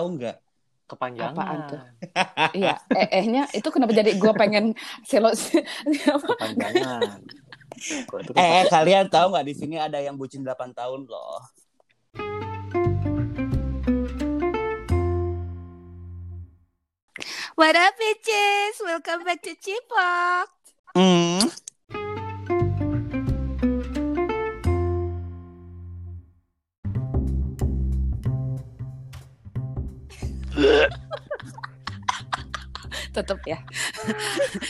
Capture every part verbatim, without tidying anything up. tahu nggak? Kepanjangan. Apaan tuh? Iya, eh-ehnya itu kenapa jadi gue pengen selos? Kepanjangan. Eh, kalian tahu nggak di sini ada yang bucin delapan tahun loh. What up, bitches? Welcome back to Cipok. Mm. Tetap ya.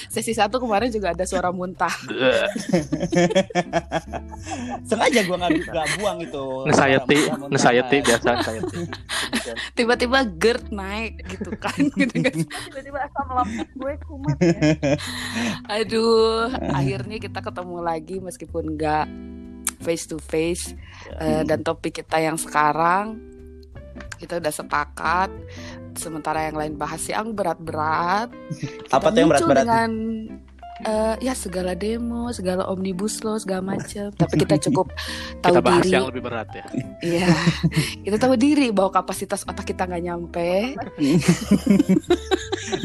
Sesi satu kemarin juga ada suara muntah. Sengaja gue nggak nggak buang itu. Nesayati, nesayati biasa nesayati. Tiba-tiba GERD naik gitu kan, gitu kan. Tiba-tiba asam lambung gue kumat ya. Aduh, akhirnya kita ketemu lagi meskipun nggak face to face. Uh, dan topik kita yang sekarang kita udah sepakat. Sementara yang lain bahas yang berat-berat. Apa tuh yang berat-berat? Dengan uh, ya segala demo, segala omnibus law, segala macam. Tapi kita cukup tahu kita bahas diri. Yang lebih berat ya. Iya, kita tahu diri bahwa kapasitas otak kita nggak nyampe.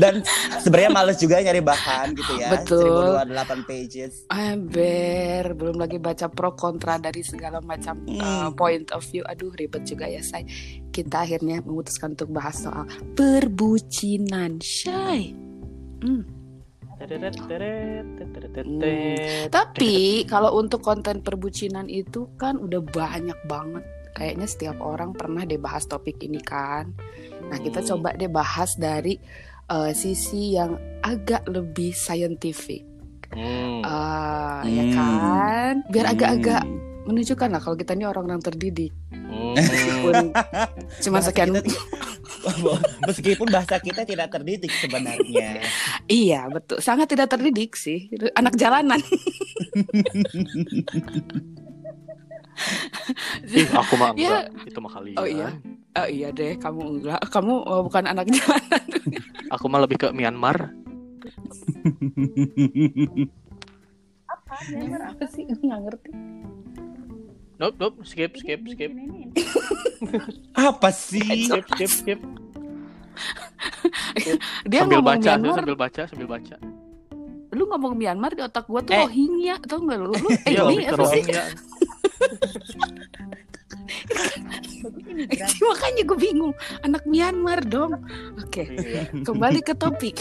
Dan sebenarnya males juga nyari bahan gitu ya. Betul. seribu dua ratus delapan pages. Ember, belum lagi baca pro kontra dari segala macam mm. uh, point of view. Aduh, ribet juga ya say. Kita akhirnya memutuskan untuk bahas soal perbucinan, Shay. Hmm. Hmm. Tapi kalau untuk konten perbucinan itu kan udah banyak banget. Kayaknya setiap orang pernah deh bahas topik ini kan. Nah kita coba deh bahas dari uh, sisi yang agak lebih scientific, hmm. uh, hmm. ya kan? Biar agak-agak menunjukkan lah kalau kita ini orang yang terdidik. Meskipun cuma sekian meskipun bahasa kita tidak terdidik sebenarnya. Iya betul, sangat tidak terdidik sih, anak jalanan. Aku mah enggak, ya. Itu mah kalian. Oh iya, oh, iya deh, kamu enggak, kamu oh, bukan anak jalanan. Aku mah lebih ke Myanmar. Apa Myanmar apa sih? Nggak ngerti. Nope, nope, skip, skip, skip. Apa sih? Skip, skip, skip. Dia sambil ngomong baca, Myanmar. Sambil baca, sambil baca. Lu ngomong Myanmar di otak gua tuh eh. Rohingya, tau nggak lu? Lu eh ini apa sih? Makanya gue bingung, anak Myanmar dong. Oke, okay. Kembali ke topik.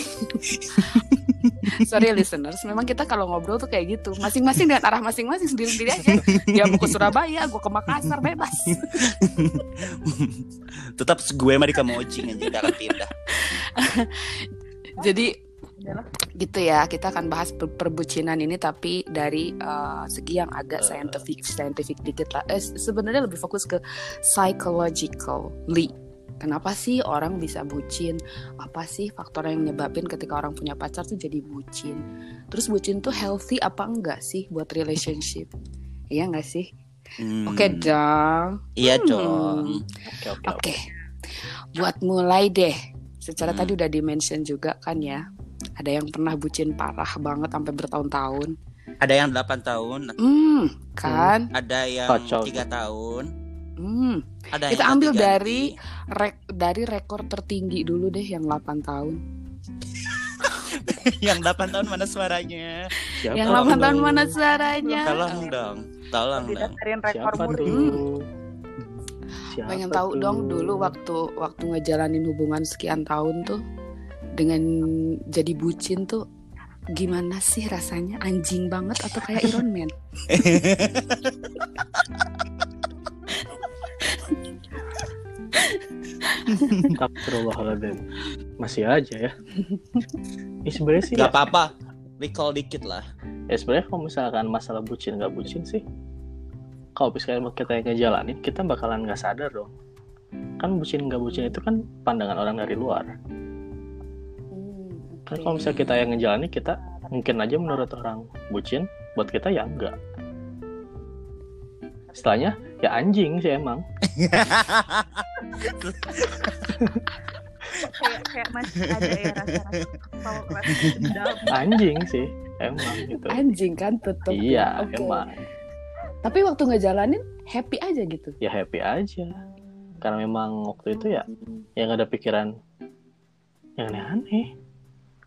Sorry listeners, memang kita kalau ngobrol tuh kayak gitu, masing-masing dengan arah masing-masing, sendiri-sendiri aja. Dia mau ke Surabaya, gue ke Makassar, bebas. Tetap gue mah di Kamojing aja, gak akan pindah. Jadi gitu ya, kita akan bahas per- perbucinan ini tapi dari uh, segi yang agak uh. scientific, scientific dikit lah. Eh, sebenarnya lebih fokus ke psychologically. Kenapa sih orang bisa bucin? Apa sih faktor yang menyebabkan ketika orang punya pacar tuh jadi bucin? Terus bucin tuh healthy apa enggak sih buat relationship? Iya enggak sih? Hmm. Oke okay, dong. Iya hmm. dong. Oke. Okay, okay, okay. okay. Buat mulai deh. Secara hmm. tadi udah di-mention juga kan ya. Ada yang pernah bucin parah banget sampai bertahun-tahun. Ada yang delapan tahun. Hmm, kan? Hmm. Ada yang Kocok. tiga tahun. Hmm. Ada kita ambil tiga dari rek, dari rekor tertinggi dulu deh yang delapan tahun. Yang delapan tahun mana suaranya? Siapa yang delapan tahun mana suaranya? Tolong dong. Tolong dong. Siapa dulu? Siapa pengen tahu tuh? Dong dulu waktu waktu ngejalanin hubungan sekian tahun tuh dengan jadi bucin tuh gimana sih rasanya? Anjing banget atau kayak Iron Man? Astagfirullahaladzim. Masih aja ya. Ini sebenarnya sih nggak ya. Apa-apa, recall dikit lah. Ya sebenarnya kalau misalkan masalah bucin nggak bucin sih, kalau misalkan kita yang ngejalanin, kita bakalan nggak sadar dong. Kan bucin nggak bucin itu kan pandangan orang dari luar. Kan kalau misalnya kita yang ngejalanin, kita mungkin aja menurut orang bucin, buat kita ya enggak. Setelahnya ya anjing sih emang. Kayak kayak masih ada ya rasa-rasa kalau rasa anjing sih emang gitu. Anjing kan tetap. Iya okay. Emang. Tapi waktu ngejalanin happy aja gitu. Ya happy aja. karena memang waktu itu ya yang ada pikiran yang aneh-aneh.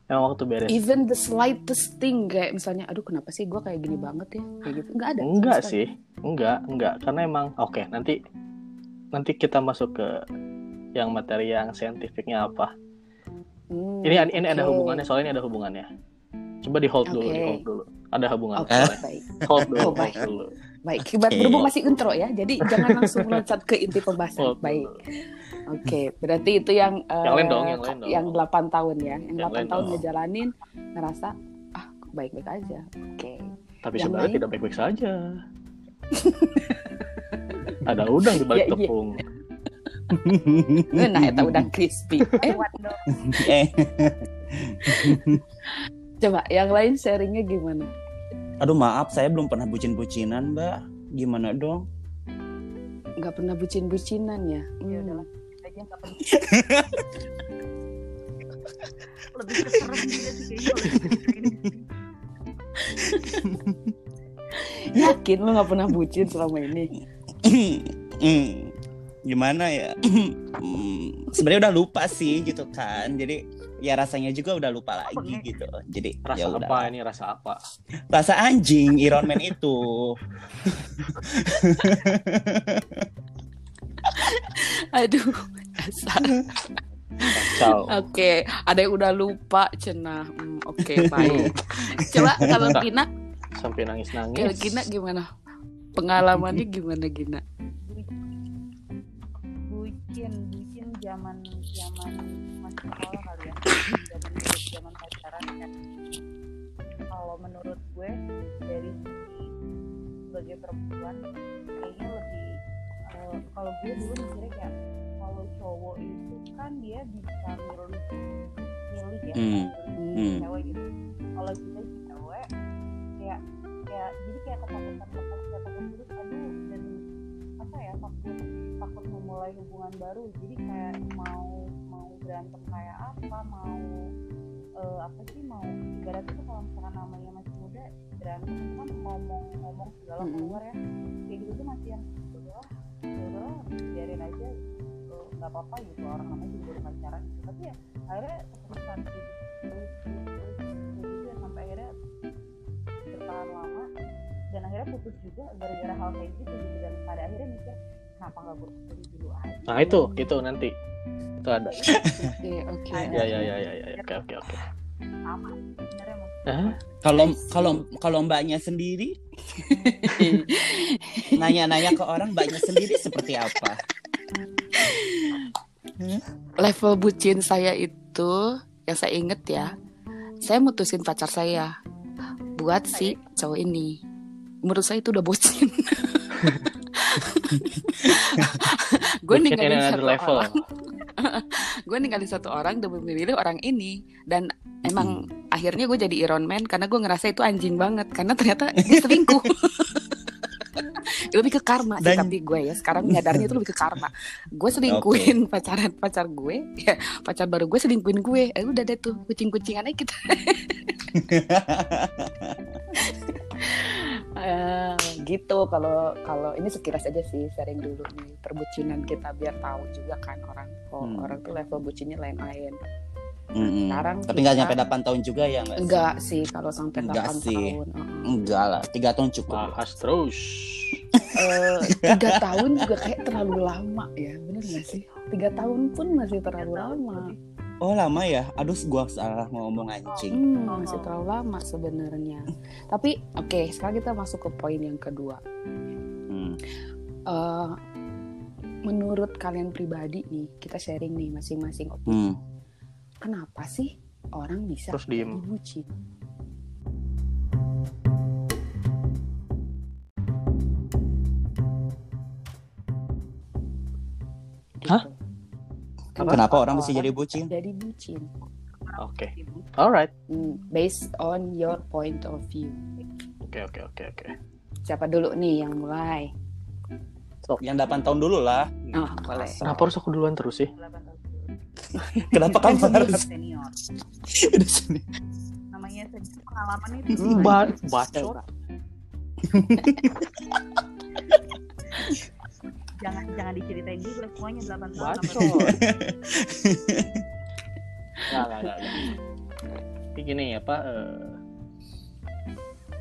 Yang waktu beres. Even the slightest thing kayak misalnya, aduh kenapa sih gue kayak gini banget ya, kayak gitu nggak ada. Enggak sih, enggak, enggak. Karena emang oke okay, nanti nanti kita masuk ke yang materi yang saintifiknya apa. Hmm, ini ini okay. ada hubungannya, soalnya ini ada hubungannya. Coba di hold okay. dulu, di hold dulu. Ada hubungan. Okay. Baik. Hold dulu, oh, baik. Hold dulu. Baik. Kibat okay. berhubung masih intro ya, jadi jangan langsung loncat ke inti pembahasan. Hold baik. Dulu. Oke, okay, berarti itu yang yang, uh, dong, yang, yang delapan tahun ya, yang, yang delapan tahun dong. Ngejalanin ngerasa ah baik-baik aja. Oke. Okay. Tapi yang sebenarnya lain... tidak baik-baik saja. Ada udang di balik tepung. Nah, itu udang crispy. Eh, waduh. Coba yang lain sharingnya gimana? Aduh maaf, saya belum pernah bucin-bucinan, Mbak. Gimana dong? Nggak pernah bucin-bucinan ya? Ya udah lah. Lebih keserem juga sih. Yakin lu gak pernah bucin selama ini? Gimana ya, sebenarnya udah lupa sih gitu kan. Jadi ya rasanya juga udah lupa lagi gitu. Jadi rasa ya apa ini rasa apa? Rasa anjing Iron Man itu. Aduh, asal. Oke, okay. Ada yang udah lupa, cenah. Hmm, Oke, okay, baik. Coba kalau Gina sampai nangis-nangis. Kalau Gina gimana? Pengalamannya gimana Gina? Bucin, bucin zaman zaman masih sekolah kali ya. Zaman zaman pacaran ya. Kalau menurut gue dari sisi sebagai perempuan kayaknya lebih kalau gue dulu mikirnya kayak kalau cowok itu kan dia bisa milih milih ya milih cewek gitu. Kalau kita cewek kayak kayak jadi kayak ketakutan ketakutan terus aduh dan apa ya takut takut memulai hubungan baru. Jadi kayak mau mau berantem kayak apa mau uh, apa sih mau ibaratnya tuh kalau misalkan namanya masih muda berantem kan ngomong-ngomong segala keluar ya kayak gitu tuh masih yang yaudah biarin aja nggak apa-apa gitu orang namanya juga udah pacaran gitu. Tapi ya akhirnya keputusan gitu terus terus terus sampai akhirnya bertahan lama dan akhirnya putus juga gara-gara hal kayak gitu gitu. Dan pada akhirnya mikir kenapa nggak berputus dulu aja. Nah itu itu nanti itu ada oke oke ya ya ya ya oke oke oke sama sebenarnya maksudnya kalau kalau kalau mbaknya sendiri nanya-nanya ke orang mbaknya sendiri seperti apa? Level bucin saya itu yang saya inget ya, saya mutusin pacar saya buat si cowok ini. Menurut saya itu udah bucin. Gue ninggalin satu level. Gue ninggalin satu orang demi memilih orang ini. Dan emang hmm. akhirnya gue jadi Iron Man karena gue ngerasa itu anjing banget. Karena ternyata dia selingkuh. Lebih ke karma sih. Dan... tapi gue ya sekarang nyadarnya itu lebih ke karma. Gue selingkuhin okay. pacaran pacar gue ya, pacar baru gue selingkuhin gue eh, udah deh tuh kucing-kucingan aja kita. Uh, gitu kalau kalau ini sekilas aja sih sharing dulu nih perbucinan kita biar tahu juga kan orang oh, hmm. orang tuh level bucinnya lain-lain. Mm-hmm. Sekarang tapi nggak nyampe delapan tahun juga ya nggak? Nggak sih, sih kalau sampai delapan sih. Tahun. Enggak lah, tiga tahun cukup. Bahas terus. Tiga uh, tahun juga kayak terlalu lama ya, bener nggak sih? Tiga tahun pun masih terlalu lama. Oh lama ya, aduh gua salah ngomong anjing. Hmm, masih terlalu lama sebenarnya. Tapi oke, okay, sekarang kita masuk ke poin yang kedua. Hmm. Uh, menurut kalian pribadi nih, kita sharing nih masing-masing opini. Hmm. Kenapa sih orang bisa dibucin? Gitu. Hah? Kenapa, Kenapa orang, orang bisa jadi bucin? Jadi bucin. Oke. Okay. Alright. Based on your point of view. Oke okay, oke okay, oke okay, oke. Okay. Siapa dulu nih yang mulai? So, yang delapan tahun dulu lah. Oh, boleh. Kenapa harus aku duluan terus sih? Kenapa kamu harus senior? Namanya senior pengalaman itu. Ba- bacor. jangan jangan diceritain juga semuanya delapan tahun. Nggak nggak nggak. Tapi gini ya Pak, uh,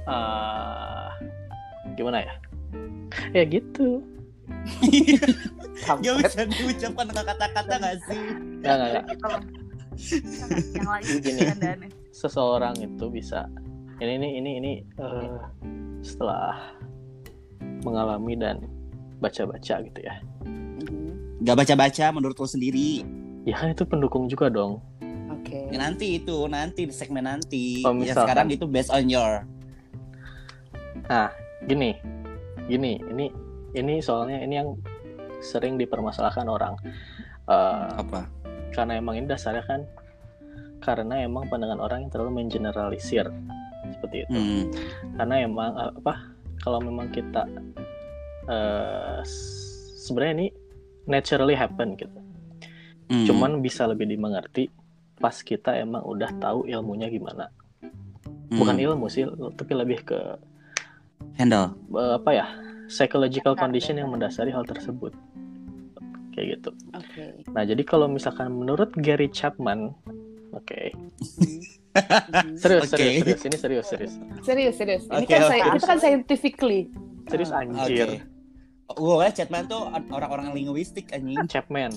uh, gimana ya? Ya gitu. Gak bisa diucapkan kata-kata nggak sih? Nggak nggak. Yang lagi gini. Seseorang itu bisa ini ini ini ini uh, setelah mengalami dan baca-baca gitu ya. Gak baca-baca menurut lo sendiri. Ya kan itu pendukung juga dong. Oke. Okay. Ya, nanti itu nanti di segmen nanti. Oh, ya sekarang itu based on your. Nah gini gini ini ini soalnya ini yang sering dipermasalahkan orang. Uh, Apa? Karena emang ini dasarnya kan karena emang pandangan orang yang terlalu mengeneralisir seperti itu. Hmm. Karena emang apa? Kalau memang kita uh, sebenarnya ini naturally happen gitu. Mm. Cuman bisa lebih dimengerti pas kita emang udah tahu ilmunya gimana. Mm. Bukan ilmu sih, tapi lebih ke handle uh, apa ya? Psychological condition yang mendasari hal tersebut. Kayak gitu. Okay. Nah, jadi kalau misalkan menurut Gary Chapman, oke. Okay. Serius, okay. serius serius ini serius serius serius serius ini okay, kan okay. Saya, itu kan scientifically serius anjir. Wow, okay. Chapman tuh orang-orang linguistik anjing. Chapman,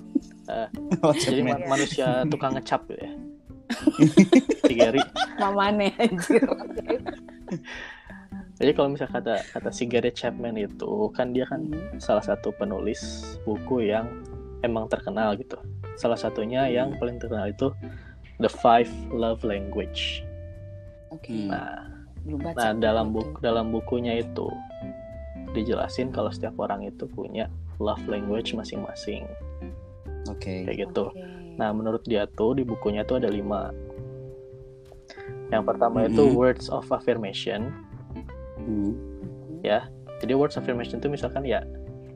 uh, oh, jadi man- manusia tukang ngecap gitu ya. Si Gary mamane anjir. Jadi kalau misalkan kata kata si Gary Chapman itu kan dia kan hmm. salah satu penulis buku yang emang terkenal gitu, salah satunya hmm. yang paling terkenal itu The Five Love Language. Okay. Nah, nah dalam buku itu. dalam bukunya itu dijelasin kalau setiap orang itu punya love language masing-masing. Oke. Okay. Kayak gitu. Okay. Nah, menurut dia tuh di bukunya tuh ada lima. Yang pertama mm-hmm. itu words of affirmation. Mm-hmm. Ya, jadi words of affirmation itu misalkan ya,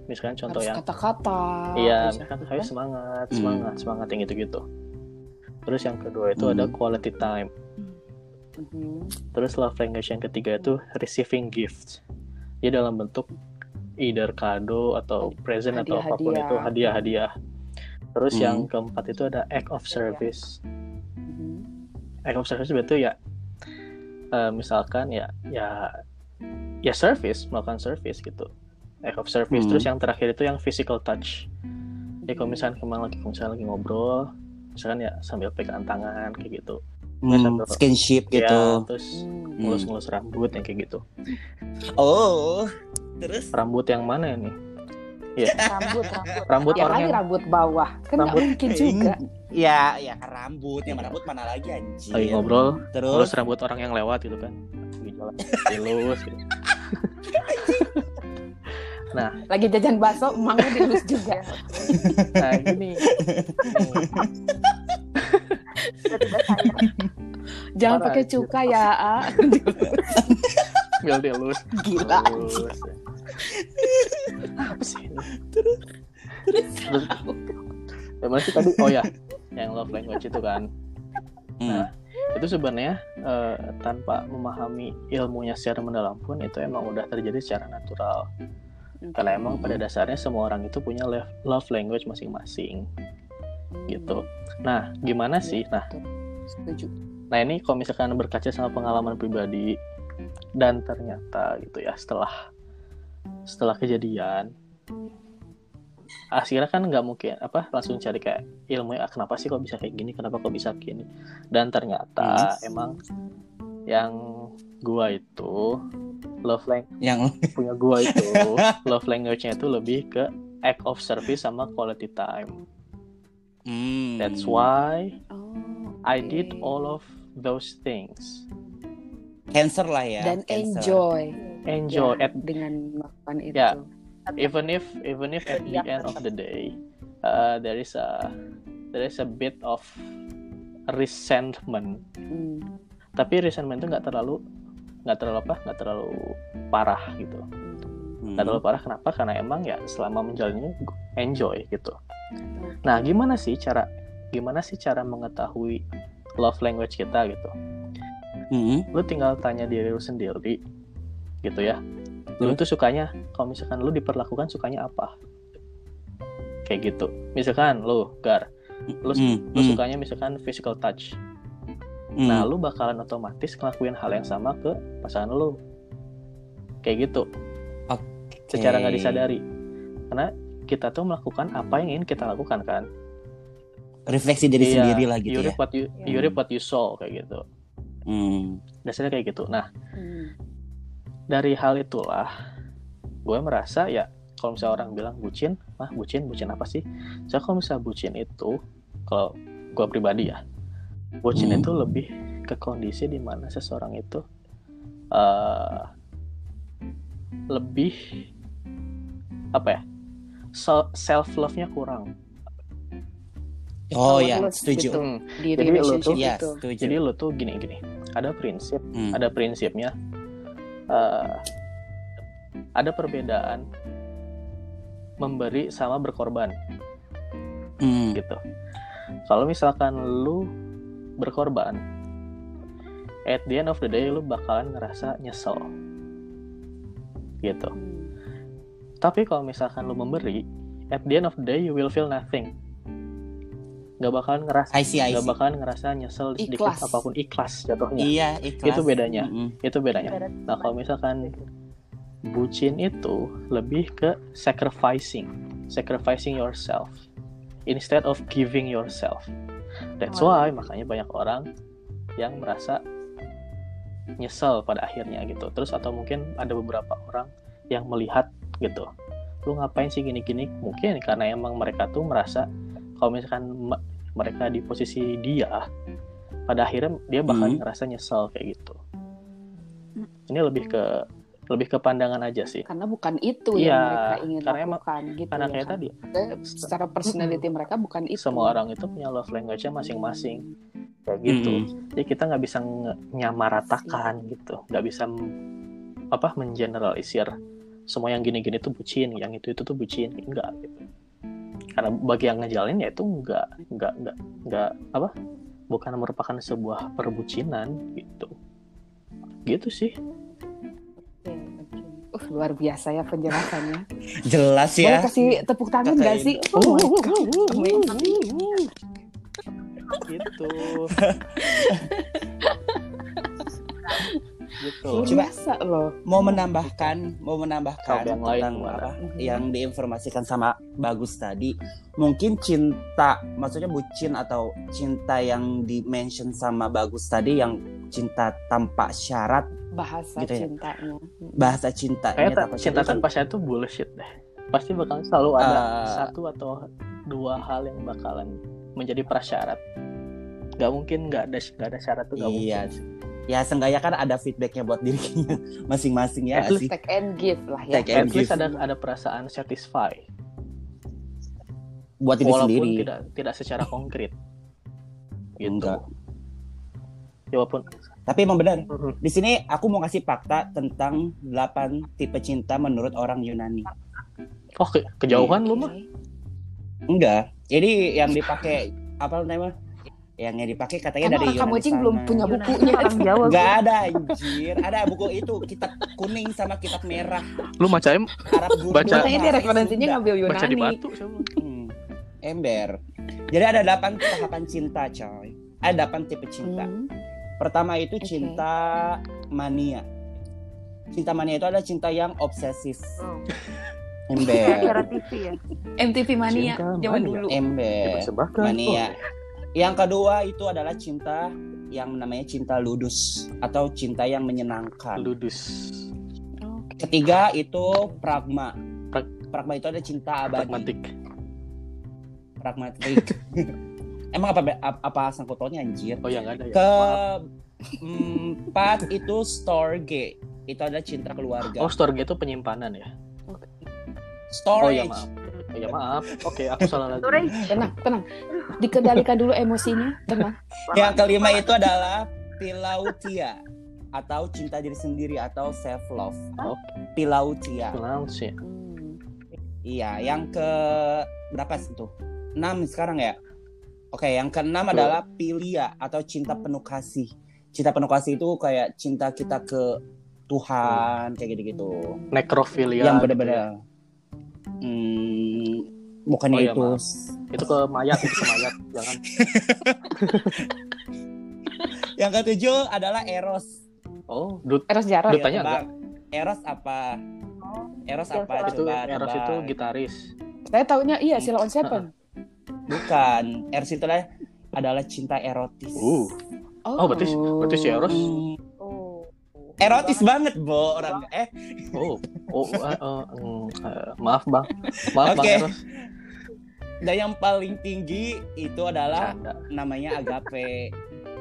misalkan contoh harus yang kata-kata. Iya, misalkan kayak semangat, mm. semangat, semangat yang gitu-gitu. Terus yang kedua itu mm-hmm. ada quality time. Mm-hmm. Terus love language yang ketiga itu receiving gifts. Dia dalam bentuk either kado atau present hadiah, atau apapun hadiah. Itu hadiah-hadiah. Terus mm-hmm. yang keempat itu ada act of service. Mm-hmm. Act of service itu ya uh, misalkan ya ya ya service, melakukan service gitu. Act of service. Mm-hmm. Terus yang terakhir itu yang physical touch. Jadi kalau misalkan kemang lagi, misalkan lagi ngobrol misalkan ya sambil pegang tangan kayak gitu, hmm, sambil, skinship ya, gitu, terus ngulus-ngulus rambut yang kayak gitu. Oh, terus rambut yang mana ini? Ya. Rambut, rambut, rambut ya, orang yang rambut bawah, kan nggak mungkin juga. Ya, ya rambut, yang rambut mana lagi anjir? Lagi ngobrol, terus ngulus rambut orang yang lewat gitu kan? Dilus. Gitu. Nah, lagi jajan bakso, emangnya dilus juga. Nah, gini. Jangan pakai cuka ya, A. Biar dilus. Gila. Dilus. Apa sih? Terus, terus. terus. Ya, mana sih tadi? Oh ya, yang love language itu kan. Nah, itu sebenarnya uh, tanpa memahami ilmunya secara mendalam pun itu emang udah terjadi secara natural. Karena emang pada dasarnya semua orang itu punya love language masing-masing gitu. Nah gimana sih? Nah, nah ini kalau misalkan berkaca sama pengalaman pribadi dan ternyata gitu ya setelah setelah kejadian akhirnya kan nggak mungkin apa langsung cari kayak ilmu ya, kenapa sih kok bisa kayak gini, kenapa kok bisa gini, dan ternyata yes. emang yang gua itu love language yang punya gua itu love language-nya itu lebih ke act of service sama quality time. Mm. That's why oh, okay. I did all of those things. Cancer lah ya. Dan Cancer. enjoy, enjoy ya, at, dengan melakukan itu. Yeah, even if even if at the end of the day, uh, there is a there is a bit of resentment. Mm. Tapi resentment itu nggak terlalu nggak terlalu apa nggak terlalu parah gitu, nggak hmm. terlalu parah. Kenapa? Karena emang ya selama menjalani enjoy gitu. Nah gimana sih cara gimana sih cara mengetahui love language kita gitu? Hmm. Lu tinggal tanya diri lu sendiri gitu ya. Lu hmm. tuh sukanya kalau misalkan lu diperlakukan sukanya apa? kayak gitu. Misalkan lo, Gar, lo, mm, lo mm. sukanya misalkan physical touch. Mm. Nah, lo bakalan otomatis ngelakuin hal yang sama ke pasangan lo. Kayak gitu. Okay. Secara nggak disadari. Karena kita tuh melakukan apa yang ingin kita lakukan, kan? Refleksi diri iya, sendiri lah gitu you ya. What you, you reap what you saw, kayak gitu. Mm. Dasarnya kayak gitu. Nah, mm. dari hal itulah gue merasa ya, kalau misalnya orang bilang bucin, ah bucin, bucin apa sih? Saya so, kalau misalnya bucin itu, kalau gue pribadi ya, bucin hmm. itu lebih ke kondisi di mana seseorang itu uh, lebih apa ya, self love-nya kurang. Oh, oh ya, setuju. Gitu. Di jadi lu tuh, yes, jadi lu tuh gini-gini. Ada prinsip, hmm. ada prinsipnya. Uh, ada perbedaan memberi sama berkorban, hmm. gitu. Kalau misalkan lu berkorban, at the end of the day lu bakalan ngerasa nyesel, gitu. Tapi kalau misalkan lu memberi, at the end of the day you will feel nothing. Gak bakalan ngerasa, I see, I see. gak bakalan ngerasa nyesel sedikit apapun, ikhlas jatuhnya. Iya, ikhlas. Itu bedanya, mm-hmm. itu bedanya. Nah kalau misalkan bucin itu lebih ke sacrificing, sacrificing yourself instead of giving yourself. That's why makanya banyak orang yang merasa nyesel pada akhirnya gitu. Terus atau mungkin ada beberapa orang yang melihat gitu, lu ngapain sih gini-gini? Mungkin karena emang mereka tuh merasa kalau misalkan ma- mereka di posisi dia, pada akhirnya dia bakal mm-hmm. ngerasa nyesel kayak gitu. Ini lebih ke lebih ke pandangan aja sih. Karena bukan itu ya, yang mereka ingin lakukan emang, gitu. Karena ya, kayak kan? tadi secara personality mm-hmm. mereka bukan itu. Semua orang itu punya love language-nya masing-masing kayak mm-hmm. gitu. Jadi kita nggak bisa nyamaratakan mm-hmm. gitu. Nggak bisa apa mengeneralisir semua yang gini-gini tuh bucin, yang itu itu tuh bucin, enggak gitu. Karena bagi yang ngejalanin ya itu enggak enggak enggak enggak apa? Bukan merupakan sebuah perbucinan gitu. Gitu sih. Uh, luar biasa ya penjelasannya. Jelas ya. Boleh kasih tepuk tangan nggak sih? Oh, oh, oh, oh, oh, oh. Gitu. Gitu. Coba loh. Mau menambahkan, mau menambahkan yang tentang lain, apa yang diinformasikan sama Bagus tadi. Mungkin cinta, maksudnya bucin atau cinta yang di-mention sama Bagus tadi yang cinta tanpa syarat. Bahasa gitu cintanya ya? Bahasa cintanya eh, tanpa cinta tanpa saya tuh bullshit deh. Pasti bakal selalu ada uh, satu atau dua hal yang bakalan menjadi prasyarat. Gak mungkin gak ada, gak ada syarat tuh gak iya. mungkin. Ya seenggaknya kan ada feedbacknya buat dirinya masing-masing ya. At least take and give lah ya. Take At least give. ada ada perasaan satisfy buat diri walaupun sendiri. Walaupun tidak tidak secara konkret. Gitu. Ya walaupun tapi emang benar. Di sini aku mau ngasih fakta tentang delapan tipe cinta menurut orang Yunani. Oh, ke- kejauhan lu mah. Enggak. Jadi yang dipakai apa namanya? Yang dipakai katanya emang dari Yunani. Kamu cing belum punya bukunya orang Jawa. Enggak ada anjir. Ada buku itu, kitab kuning sama kitab merah. Lu macain Arab dulu. Bacanya dia referensinya ngambil Yunani. Baca di batu sama. Hmm. Ember. Jadi ada delapan tahapan cinta, coy. Ada delapan tipe cinta. Hmm. Pertama itu okay. cinta mania. Cinta mania itu adalah cinta yang obsesif. Oh. Ember. T V ya. M T V mania zaman dulu. Ember. Mania. Yang kedua itu adalah cinta yang namanya cinta ludus atau cinta yang menyenangkan. Ludus. Okay. Ketiga itu pragma. Pra- pragma itu ada cinta abadi. Pragmatik. Pragmatik. Emang apa apa sangkutannya anjir? Oh ya enggak ada ya. Keempat itu storge. Itu adalah cinta keluarga. Oh, storge itu penyimpanan ya. Storage. Oh ya maaf. Oh, ya maaf. Oke, okay, aku salah lagi. Tenang, tenang. Dikendalikan dulu emosinya, tenang. Yang kelima itu adalah pilautia atau cinta diri sendiri atau self love. Oh, pilautia. Pilautia. Hmm. Iya, yang ke berapa sih tuh? enam sekarang ya? Oke, okay, yang keenam adalah pilia atau cinta penuh kasih. Cinta penuh kasih itu kayak cinta kita ke Tuhan, kayak gitu-gitu. Nekrofilia. Yang benar-benar. Hmm, Bukannya oh, iya, itu maaf. Itu ke mayat. Itu ke mayat. Jangan. Yang ketujuh adalah eros. Oh, dut- Eros jarang. Dut- ya, Eros apa? Eros oh, apa? Itu, coba, Eros coba. Itu gitaris. Saya taunya iya Sheila on Seven. Bukan. Eros itu lah adalah cinta erotis. Uh. Oh, oh, berarti berarti si Eros. Oh. Erotis oh. banget, Bo, orang eh. Oh, oh, uh, uh, uh, uh, maaf, Bang. Maaf, okay. Bang Eros. Dan yang paling tinggi itu adalah Canda. Namanya agape.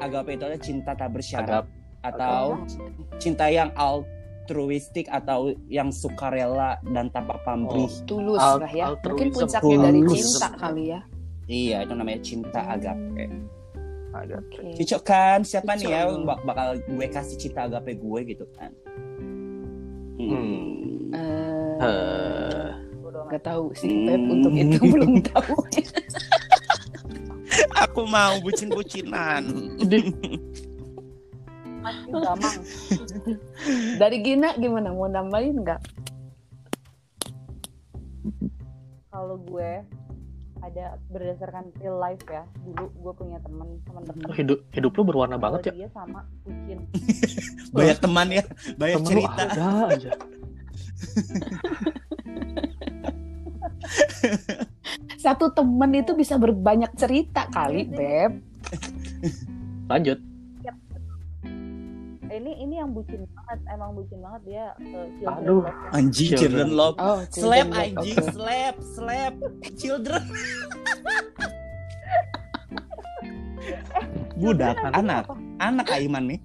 Agape itu adalah cinta tak bersyarat Agap. atau Agap. cinta yang al altruistik atau yang sukarela dan tanpa pamrih. Oh, tulus Alt- lah ya. Mungkin puncaknya dari cinta kali ya. Iya, itu namanya cinta agape. Agape. Okay. Cocok kan? Siapa Cicok. nih ya bak- bakal gue kasih cinta agape gue gitu kan? Hmm. Uh, uh, gak tahu sih, Beb. Hmm. Untuk itu belum tahu. Aku mau bucin-bucinan. Gampang. Dari Gina gimana? Mau nambahin nggak? Kalau gue ada berdasarkan real life ya. Dulu gue punya teman teman teman. Oh, hidup hidup lu berwarna kalo banget ya. Dia sama bikin. Banyak teman ya, banyak temen cerita. Ada aja. Satu teman itu bisa berbanyak cerita kali, Beb. Lanjut. Ini ini yang bucin banget, emang bucin banget dia. Uh, Aduh, love. Anjing children love. Oh, slap anjing, okay. slap, slap children. Budak anak, anak Aiman nih.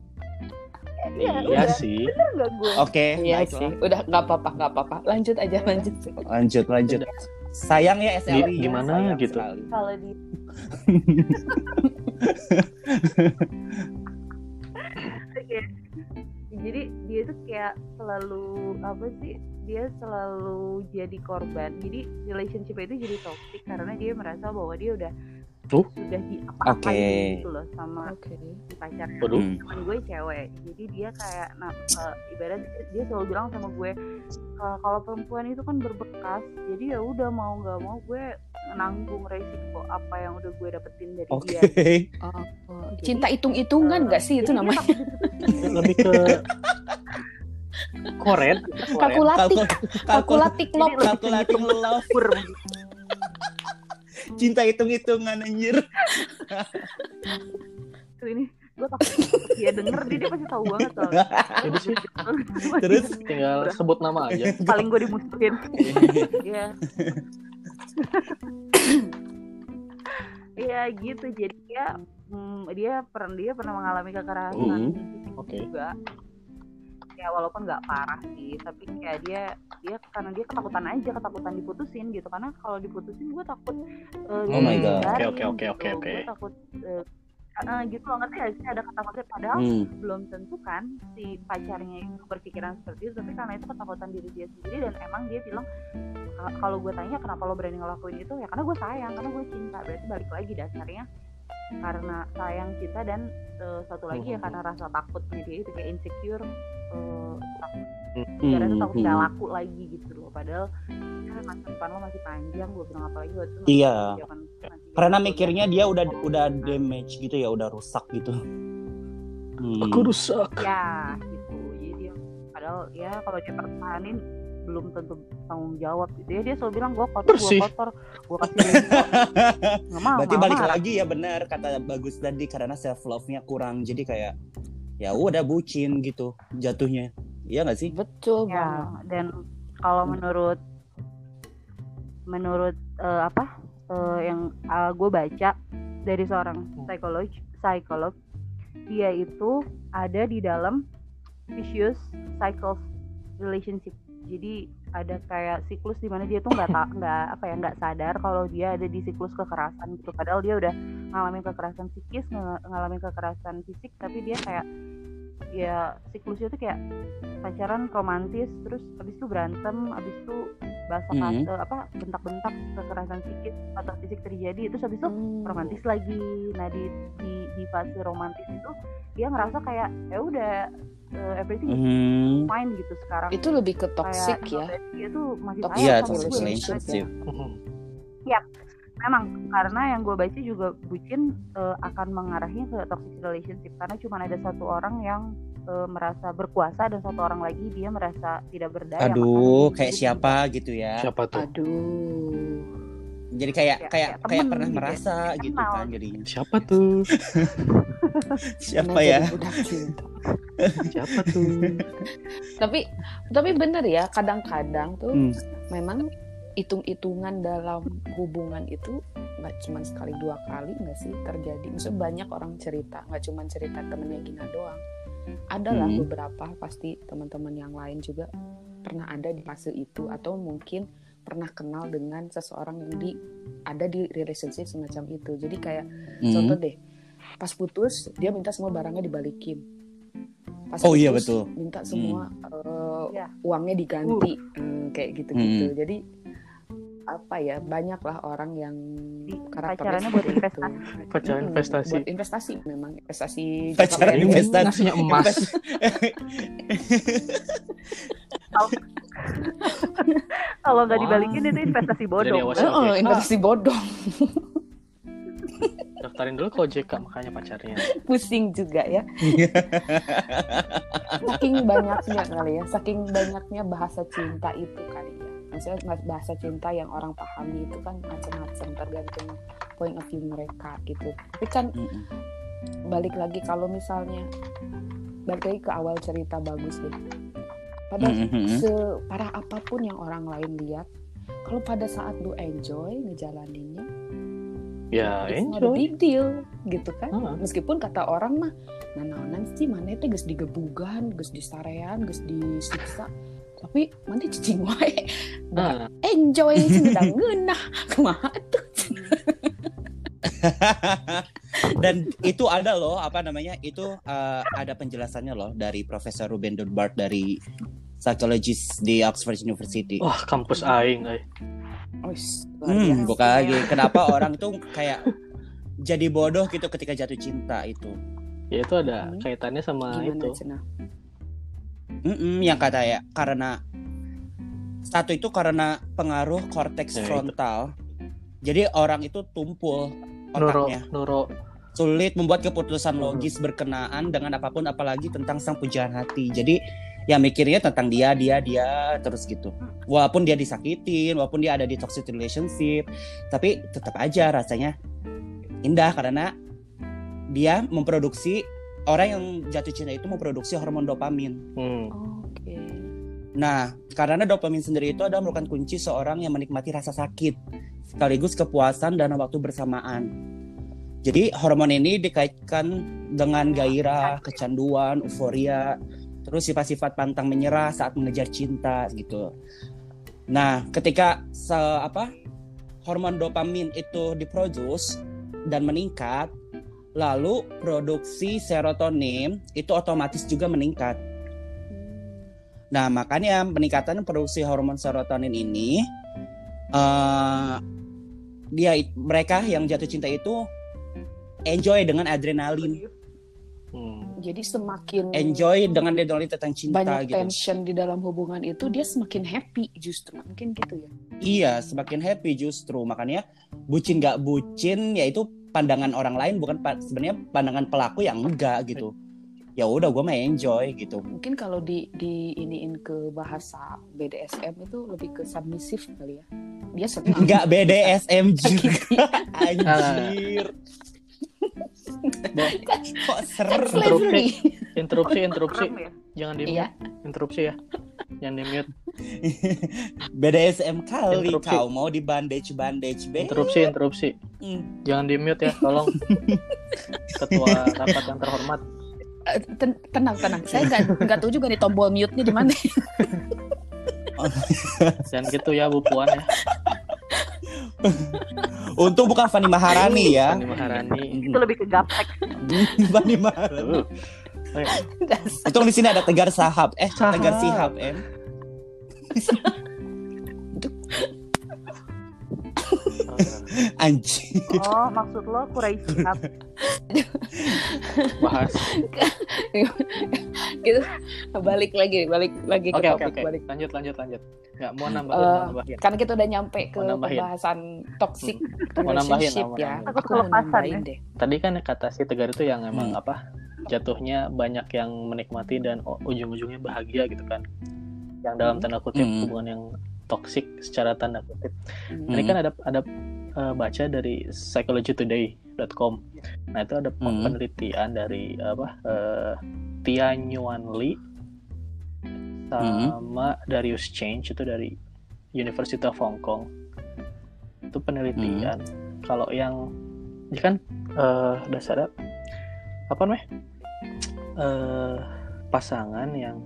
Ya, iya udah. sih. Oke, okay, iya sih. Udah enggak apa-apa, enggak apa-apa. Lanjut aja, lanjut. Lanjut, lanjut. Udah. Sayang ya S L I. Di, gimana gitu. Kalau di jadi dia tuh kayak selalu apa sih dia selalu jadi korban, jadi relationship itu jadi toxic karena dia merasa bahwa dia udah tuh? sudah diapa-apain okay. gitu loh sama okay. pacarnya. Temen gue cewek, jadi dia kayak nah, uh, ibarat dia selalu bilang sama gue kalau perempuan itu kan berbekas, jadi ya udah mau nggak mau gue nanggung resiko apa yang udah gue dapetin dari okay. dia. Oh, oh, okay. Cinta hitung-hitungan nggak uh, sih itu namanya? Lebih ke koret, kalkulatif, kalkulatif love, kalkulatif love. Cinta hitung-hitungan anjir. Tuh ini gue takut dia denger, dia, dia pasti tahu banget loh. Terus tinggal sebut nama aja. Paling gue dimusuhin. Iya. Iya gitu, jadi dia mm, dia pernah dia pernah mengalami kekerasan mm-hmm. okay. juga. Ya walaupun nggak parah sih, tapi kayak dia dia karena dia ketakutan aja, ketakutan diputusin gitu. Karena kalau diputusin gue takut. Uh, oh my god. Oke oke oke oke oke. Gue takut. Uh, Uh, gitu loh, ngerti ya sih ada kata-kata padahal hmm. belum tentu kan si pacarnya itu berpikiran seperti itu, tapi karena itu ketakutan diri dia sendiri. Dan emang dia bilang kalau gue tanya kenapa lo berani ngelakuin itu, ya karena gue sayang, karena gue cinta. Berarti balik lagi dasarnya karena sayang, cinta, dan uh, satu lagi ya karena rasa takutnya dia itu kayak insecure, uh, takut karena itu takut gak laku lagi gitu loh. Padahal masa depan lo masih panjang, gue bilang apalagi waktu itu iya masih, masih karena mikirnya dia udah udah damage gitu ya, udah rusak gitu. hmm. Aku rusak ya gitu, jadi dia padahal ya kalau dia pertahanin belum tentu tanggung jawab gitu ya. Dia selalu bilang gue kotor, gue kotor, gue kasih nggak mau. Berarti balik lagi ya, benar kata bagus tadi, karena self love nya kurang, jadi kayak ya udah bucin gitu jatuhnya. Iya nggak sih? Betul ya, banget. Dan kalau menurut menurut uh, apa uh, yang uh, gue baca dari seorang psikolog psikolog dia itu ada di dalam vicious cycle relationship. Jadi ada kayak siklus di mana dia tuh nggak tak nggak apa ya nggak sadar kalau dia ada di siklus kekerasan gitu. Padahal dia udah ngalamin kekerasan psikis, ng- ngalamin kekerasan fisik, tapi dia kayak ya siklusnya tuh kayak pacaran romantis, terus abis itu berantem, abis itu bahasa mm-hmm. kata apa bentak-bentak, kekerasan fisik atau fisik terjadi, terus abis itu mm. romantis lagi. Nah di di di fase romantis itu dia ngerasa kayak ya udah uh, everything mm. fine gitu sekarang. Itu lebih ke toxic kayak, ya. Itu masih toxic, yeah, toxic relationship. siap. Memang, karena yang gue baca juga bucin uh, akan mengarahnya ke toxic relationship, karena cuma ada satu orang yang uh, merasa berkuasa dan satu orang lagi dia merasa tidak berdaya. Aduh, kayak gitu. Siapa gitu ya? Siapa tuh? Aduh. Jadi kayak ya, kayak ya, kayak pernah gitu, merasa ya, gitu kan jadinya. Siapa tuh? Siapa ya? Siapa tuh? Tapi tapi benar ya, kadang-kadang tuh hmm. memang hitung-hitungan dalam hubungan itu nggak cuma sekali dua kali nggak sih terjadi. Maksudnya banyak orang cerita, nggak cuma cerita temennya Gina doang. Adalah hmm. beberapa pasti teman-teman yang lain juga pernah ada di fase itu, atau mungkin pernah kenal dengan seseorang yang di ada di relationship semacam itu. Jadi kayak hmm. contoh deh, pas putus dia minta semua barangnya dibalikin. Pas oh putus, iya betul. Minta semua hmm. uh, yeah. uangnya diganti uh. hmm, kayak gitu-gitu. Hmm. Jadi apa ya, banyaklah orang yang karakternya buat investasi, pacaran investasi, buat investasi memang investasi, pacaran investasinya emas. Kalau nggak dibalikin itu investasi bodong. Oh, investasi bodong. Daftarin dulu ke O J K makanya pacarnya. Pusing juga ya. Saking banyaknya kali ya, saking banyaknya bahasa cinta itu kali ya. Maksudnya bahasa cinta yang orang pahami itu kan macam-macam tergantung point of view mereka gitu. Tapi kan mm-hmm. balik lagi kalau misalnya balik lagi ke awal cerita bagus deh. Pada mm-hmm. separah apapun yang orang lain lihat, kalau pada saat lu enjoy ngejalaninnya, ya it's enjoy. Not a big deal gitu kan. Ah. Meskipun kata orang mah nanaonan sih mana itu geus digebugan, geus disarean, geus disiksa. Tapi mana cicing wae nah. Enjoy sedang ngeunah kumaha tuh. Dan itu ada loh apa namanya itu uh, ada penjelasannya loh dari Profesor Ruben Dunbar dari psychologist di Oxford University. Wah, kampus aing euy. Wis, buka lagi. Kenapa orang tuh kayak jadi bodoh gitu ketika jatuh cinta itu? Ya itu ada hmm. kaitannya sama gimana itu. Cina? Mm-mm, yang kata ya karena satu itu karena pengaruh korteks ya, frontal itu. Jadi orang itu tumpul otaknya Nuro, Nuro. Sulit membuat keputusan logis berkenaan dengan apapun apalagi tentang sang pujaan hati. Jadi ya mikirnya tentang dia, dia, dia terus gitu. Walaupun dia disakitin, walaupun dia ada di toxic relationship, tapi tetap aja rasanya indah karena dia memproduksi, orang yang jatuh cinta itu memproduksi hormon dopamin. Hmm. Oke. Okay. Nah, karena dopamin sendiri itu adalah merupakan kunci seorang yang menikmati rasa sakit, sekaligus kepuasan dan waktu bersamaan. Jadi hormon ini dikaitkan dengan gairah, kecanduan, euforia, terus sifat-sifat pantang menyerah saat mengejar cinta gitu. Nah, ketika se, apa hormon dopamin itu diproduksi dan meningkat, lalu produksi serotonin itu otomatis juga meningkat. Nah makanya peningkatan produksi hormon serotonin ini, uh, dia mereka yang jatuh cinta itu enjoy dengan adrenalin. Hmm. Jadi semakin enjoy dengan adrenalin tentang cinta. Banyak gitu. Tension di dalam hubungan itu dia semakin happy justru, mungkin gitu ya. Iya semakin happy justru, makanya bucin gak bucin yaitu pandangan orang lain bukan pa- sebenarnya pandangan pelaku yang enggak gitu. Ya udah gue mah enjoy gitu. Mungkin kalau di di iniin ke bahasa B D S M itu lebih ke submisif kali ya. Dia sebenarnya enggak B D S M juga. Anjir. Kok serem interupsi. Interupsi, interupsi. Jangan di-mute. Interupsi ya. Jangan di-mute. B D S M kali interupsi. Kau mau di bandage-bandage be. Interupsi, interupsi. Mm. Jangan di mute ya, tolong. Ketua rapat yang terhormat. Tenang, tenang. Saya nggak nggak tahu juga nih tombol mute nya di mana. Dan gitu ya, Bu Puan ya. Untung bukan Fani Maharani ya. Fani Maharani. Itu lebih ke gaptek. Fani Maharani. Untung di sini ada Tegar Sahab. Eh, Sahab. Tegar Sihab em. Anjing. Oh, maksud lo kurai sikap. Bahas. Gitu. Balik lagi, balik lagi okay, ke topik. Okay, okay. Balik. Lanjut, lanjut, lanjut. Enggak mau nambahin, uh, mau nambahin. Karena kita udah nyampe ke pembahasan toxic relationship nambahin, ya. Aku kelepasan ya. Deh. Tadi kan kata si Tegar itu yang emang hmm. apa? Jatuhnya banyak yang menikmati dan ujung-ujungnya bahagia gitu kan. Yang dalam tanda kutip hmm. hubungan yang toksik secara tanda kutip. Hmm. Ini kan ada ada uh, baca dari psychology today dot com. Nah, itu ada hmm. penelitian dari apa uh, Tianyuan Li sama hmm. Darius Change, itu dari University of Hong Kong. Itu penelitian hmm. kalau yang ini kan uh, dasar apa namanya? Uh, pasangan yang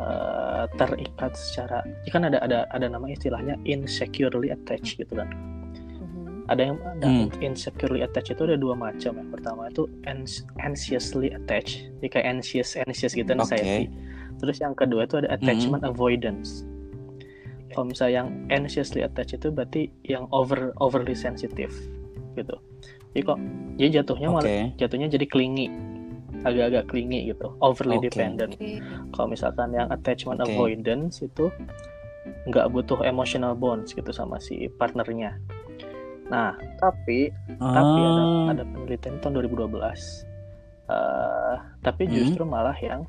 Uh, terikat secara, kan ada ada ada nama istilahnya insecurely attached gitu kan. Mm-hmm. Ada yang ada hmm. insecurely attached itu ada dua macam. Yang pertama itu anxiously attached, jadi kayak anxious anxious gitu, anxiety. Okay. Terus yang kedua itu ada attachment mm-hmm. avoidance. Kalau misalnya yang anxiously attached itu berarti yang over overly sensitive gitu. Jadi kok jadi jatuhnya okay. malah jatuhnya jadi clingy. Agak-agak clingy gitu, overly okay. dependent. Okay. Kalau misalkan yang attachment okay. avoidance itu nggak butuh emotional bonds gitu sama si partnernya. Nah, tapi ah. tapi ada, ada penelitian tahun dua ribu dua belas. Uh, tapi justru hmm? malah yang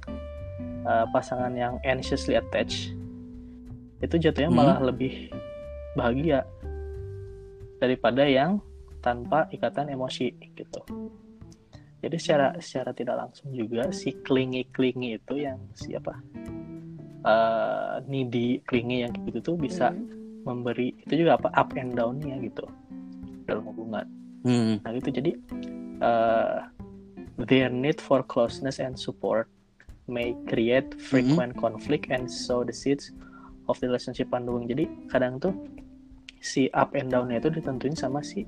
uh, pasangan yang anxiously attached itu jatuhnya hmm? malah lebih bahagia daripada yang tanpa ikatan emosi gitu. Jadi secara secara tidak langsung juga si clingy-clingy itu yang siapa uh, needy clingy yang gitu tuh bisa hmm. memberi itu juga apa up and down-nya gitu dalam hubungan. Hmm. Nah gitu, jadi uh, their need for closeness and support may create frequent hmm. conflict and sow the seeds of the relationship pandung. Jadi kadang tuh si up and down-nya itu ditentuin sama si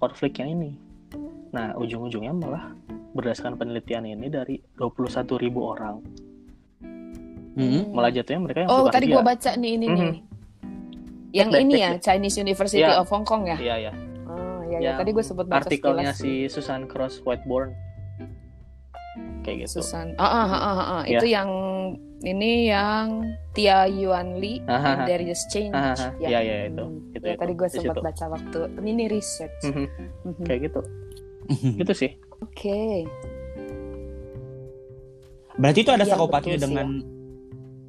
konflik yang ini. Nah, ujung-ujungnya malah berdasarkan penelitian ini dari dua puluh satu ribu orang. Mm-hmm. Malah jatuhnya mereka yang oh, berbahagia. Oh, tadi gua baca nih ini mm-hmm. nih. Yang Take ini back, ya, back. Chinese University yeah. of Hong Kong ya? Iya, iya. Oh, iya, iya. Tadi gua sebut baca artikelnya si Susan Cross Whiteborn. Kayak gitu. Susan. Ah, ah, ah, ah, ah. Yeah. Itu yang ini yang Tianyuan Li dan Darius Change. Iya, iya, itu. Itu ya, tadi gua sempat baca waktu ini riset. Mm-hmm. Mm-hmm. Kayak gitu. Gitu sih. Oke. Okay. Berarti itu ada ya, sakopatnya dengan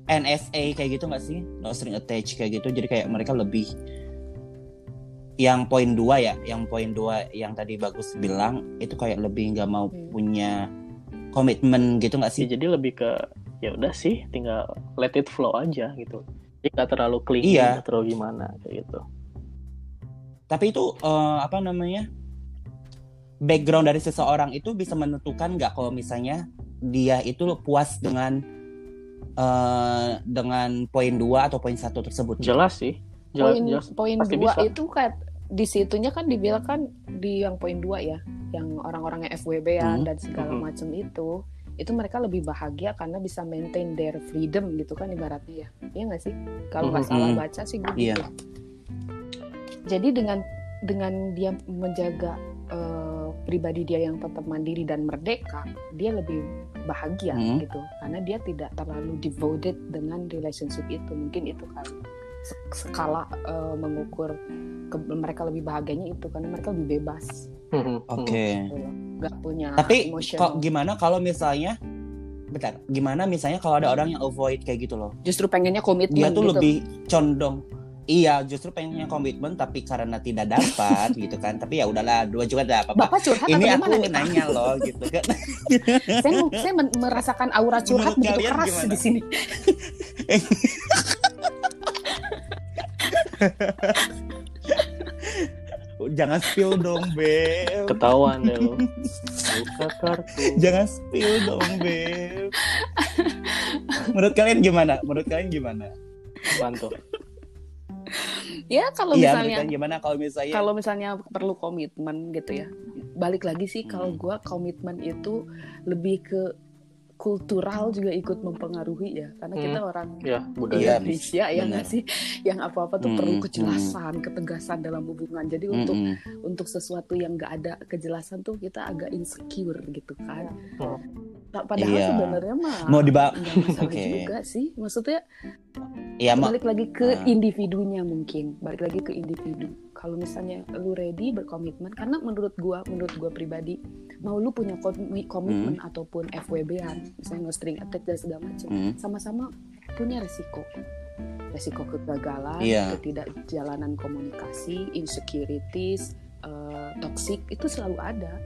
ya. N S A kayak gitu nggak sih? No string attached kayak gitu. Jadi kayak mereka lebih yang poin dua ya, yang poin dua yang tadi Bagus bilang itu kayak lebih nggak mau hmm. punya komitmen gitu nggak sih? Ya, jadi lebih ke ya udah sih, tinggal let it flow aja gitu. Jadi nggak terlalu clingy iya. atau gimana kayak gitu. Tapi itu uh, apa namanya? Background dari seseorang itu bisa menentukan nggak kalau misalnya dia itu puas dengan uh, dengan poin dua atau poin satu tersebut. Jelas sih. Jelas, poin jelas. Poin dua itu kan di situnya kan dibilang kan di yang poin dua ya, yang orang-orang yang F W B ya hmm. dan segala hmm. macam itu, itu mereka lebih bahagia karena bisa maintain their freedom gitu kan ibaratnya ya. Iya nggak sih? Kalau nggak hmm. salah baca sih gue yeah. gitu. Jadi dengan dengan dia menjaga uh, pribadi dia yang tetap mandiri dan merdeka, dia lebih bahagia hmm. gitu, karena dia tidak terlalu devoted dengan relationship itu. Mungkin itu kan skala uh, mengukur ke- mereka lebih bahagianya itu karena mereka lebih bebas. Hmm. Oke. Okay. Gak punya. Tapi kok gimana kalau misalnya, bentar, gimana misalnya kalau ada orang yang avoid kayak gitu loh? Justru pengennya komitmen. Dia tuh gitu. Lebih condong. Iya, justru pengennya komitmen tapi karena tidak dapat gitu kan. Tapi ya udahlah, dua juga tidak apa-apa. Bapak curhat ini atau gimana? Ini aku nanya loh gitu kan. Saya, saya merasakan aura curhat menurut begitu keras gimana? Di sini. Jangan spill dong, Beb. Ketahuan deh lo. Buka kartu. Jangan spill dong, Beb. Menurut kalian gimana? Menurut kalian gimana? Bantu. Ya kalau ya, misalnya gimana kalau misalnya kalau misalnya perlu komitmen gitu ya, balik lagi sih kalau hmm. gue komitmen itu lebih ke kultural juga ikut mempengaruhi ya, karena hmm. kita orang ya, Indonesia ya nggak sih, yang apa-apa tuh hmm. perlu kejelasan, hmm. ketegasan dalam hubungan. Jadi hmm. untuk untuk sesuatu yang nggak ada kejelasan tuh kita agak insecure gitu kan. Hmm. Padahal iya. sebenarnya mah mau dibak- nggak masalah okay. juga sih, maksudnya ya, balik ma- lagi ke uh. individunya mungkin, balik lagi ke individu. Kalau misalnya lu ready berkomitmen, karena menurut gua, menurut gua pribadi, mau lu punya komitmen hmm. ataupun F W B-an, misalnya no string attached dan segala macam, hmm. sama-sama punya resiko, resiko kegagalan, yeah. ketidakjalanan komunikasi, insecurities, uh, toxic itu selalu ada,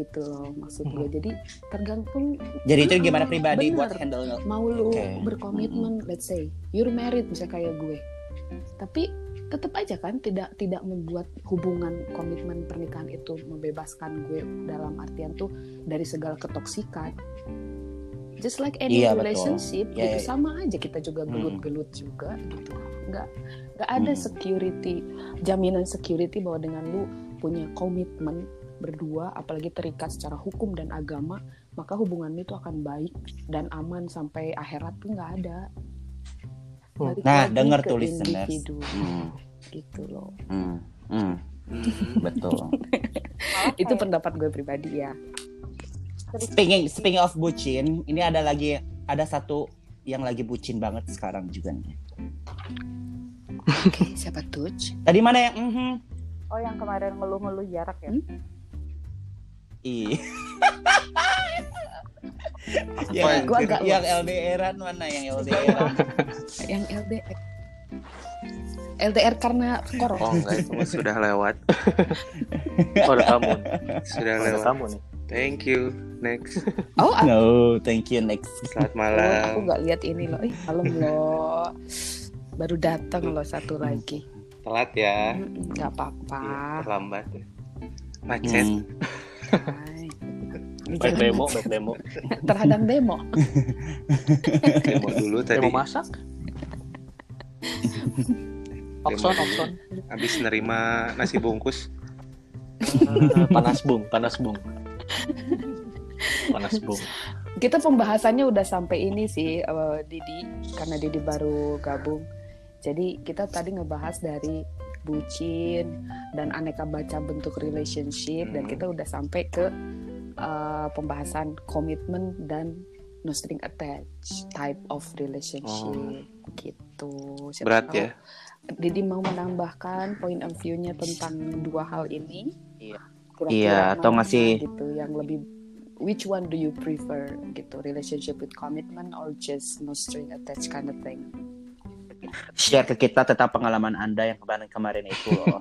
gitu loh maksud gue. Hmm. Jadi tergantung. Jadi itu ah, gimana pribadi bener. Buat handle. Mau lu okay. berkomitmen, hmm. let's say you're married misalnya kayak gue, tapi tetap aja kan tidak tidak membuat hubungan komitmen pernikahan itu membebaskan gue dalam artian tuh dari segala ketoksikan. Just like any yeah, relationship yeah, gitu yeah. sama aja kita juga gelut-gelut hmm. juga gitu. Enggak enggak ada hmm. security, jaminan security bahwa dengan lu punya komitmen berdua apalagi terikat secara hukum dan agama, maka hubungan itu akan baik dan aman sampai akhirat tuh enggak ada. Balik nah dengar tuh listeners hmm. gitu loh hmm. Hmm. betul okay. Itu pendapat gue pribadi ya. Speaking speaking of bucin, ini ada lagi ada satu yang lagi bucin banget sekarang juga nih. Oke okay, siapa tuh? Tadi mana yang mm-hmm. oh yang kemarin ngeluh-ngeluh jarak ya? Hmm? Iya. Ya, gua agak yang L D R-an mana yang L D R-an? Yang L D R. L D R karena corona. Oh, enggak, itu sudah lewat. Oh, ampun. Sudah oh, lewat. Kamu nih. Thank you. Next. Oh, aku... no, thank you next. Selamat malam. Oh, aku enggak lihat ini loh. Ih, malam loh. Baru datang loh satu lagi. Telat ya. Enggak apa-apa. Ya, terlambat. Macet. Hmm. Baik demo, baik demo. Terhadang demo. Demo dulu tadi. Demo masak. Okson, okson. Habis nerima nasi bungkus. Panas bung, panas bung. Panas bung. Kita pembahasannya udah sampai ini sih, uh, Didi. Karena Didi baru gabung. Jadi kita tadi ngebahas dari bucin dan aneka baca bentuk relationship. Hmm. Dan kita udah sampai ke Uh, pembahasan komitmen dan no string attached type of relationship oh. gitu. Siapa berat tahu? Ya. Didi mau menambahkan point of view-nya tentang dua hal ini. Iya. Iya. Atau ngasih gitu yang lebih which one do you prefer gitu, relationship with commitment or just no string attached kind of thing. Share ke kita tentang pengalaman Anda yang kemarin-kemarin itu loh.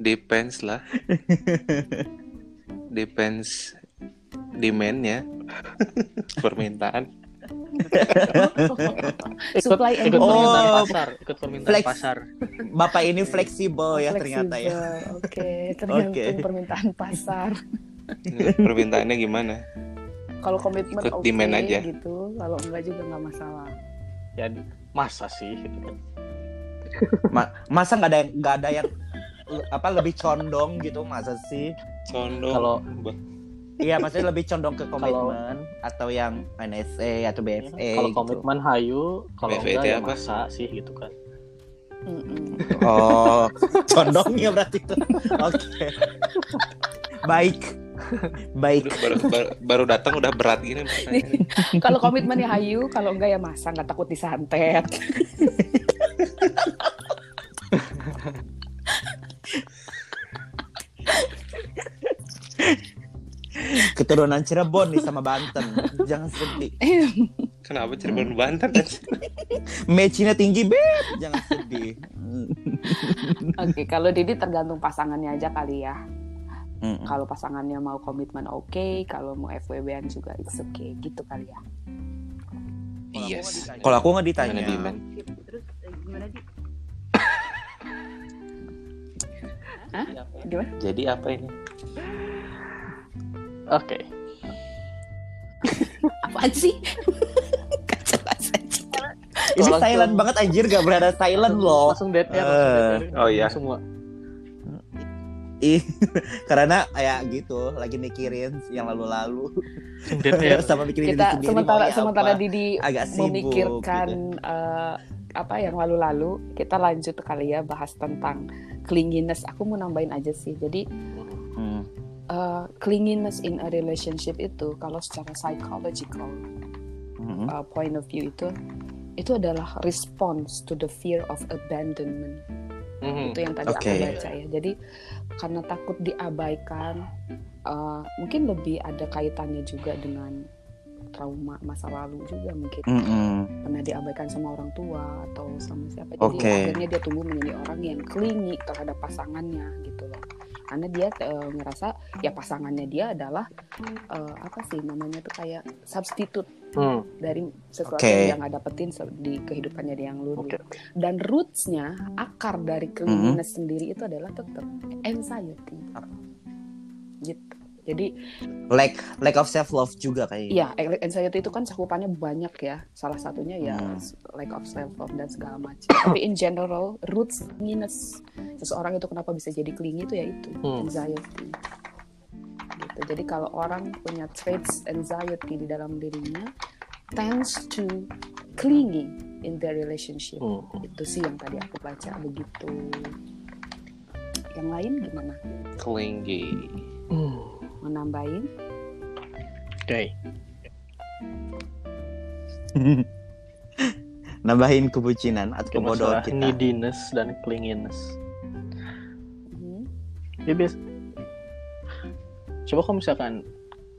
Depends lah. Depends demand-nya. Permintaan. Supply and demand. Oh, pasar, ikut permintaan flex. Pasar. Bapak ini fleksibel ya ternyata ya. Oke, okay. tergantung okay. permintaan pasar. Permintaannya gimana? Kalau komitmen ikut okay, demand aja gitu, kalau enggak juga enggak masalah. Ya masa sih gitu kan. Ma- masa enggak ada yang enggak ada yang apa lebih condong gitu masa sih? Condong kalau iya maksudnya lebih condong ke komitmen kalo, atau yang N S A atau B F A kalau gitu. Komitmen hayu kalau enggak ya masa sih gitu kan. Mm-mm. Oh condongnya berarti itu oke okay. baik baik baru, baru, baru datang udah berat gini kalau komitmen ya hayu kalau enggak ya masa nggak takut disantet. Keturunan Cirebon nih sama Banten. Jangan sedih. Kenapa Cirebon Banten? Match-nya tinggi, Beb. Jangan sedih. Oke, okay, kalau Didi tergantung pasangannya aja kali ya. Mm-mm. Kalau pasangannya mau komitmen oke, okay. kalau mau F W B-an juga it's okay gitu kali ya. Yes. Kalau aku enggak ditanya. Ditanya. Terus gimana Di? Hah? Gimana? Jadi apa ini? Oke. Okay. Apaan sih? Kacau aja. Ini silent banget anjir, gak berada silent langsung, loh. Langsung deadnya. Uh, oh iya. Semua. ih karena kayak gitu lagi mikirin yang lalu-lalu sama mikirin kita diri sementara sementara apa. Didi agak sibuk, memikirkan gitu. uh, apa yang lalu-lalu kita lanjut kali ya bahas tentang clinginess. Aku mau nambahin aja sih, jadi hmm. uh, clinginess in a relationship itu kalau secara psychological hmm. uh, point of view itu itu adalah response to the fear of abandonment. Mm-hmm. Itu yang tadi okay. aku baca ya. Jadi karena takut diabaikan, uh, mungkin lebih ada kaitannya juga dengan trauma masa lalu juga mungkin. Mm-hmm. Pernah diabaikan sama orang tua atau sama siapa. Jadi okay. akhirnya dia tumbuh menjadi orang yang clingy terhadap pasangannya gitu loh. Karena dia uh, ngerasa ya pasangannya dia adalah uh, apa sih namanya tuh kayak substitute hmm. dari sesuatu okay. yang nggak dapetin di kehidupannya dia yang dulu. Okay. Dan rootsnya akar dari clinginess hmm. sendiri itu adalah tetap anxiety. Gitu. Jadi lack lack of self love juga kayak. Iya, anxiety itu kan cakupannya banyak ya. Salah satunya ya hmm. lack of self love dan segala macam. Tapi in general roots clinginess seseorang itu kenapa bisa jadi clingy itu ya itu hmm. anxiety. Gitu. Jadi kalau orang punya traits anxiety di dalam dirinya tends to clingy in their relationship. Hmm. Itu sih yang tadi aku baca begitu. Yang lain gimana? Clingy. Hmm. Menambahin day nambahin kebucinan atau kebodohan kita, neediness dan clinginess. Mm-hmm. Ya biasa. Coba kalau misalkan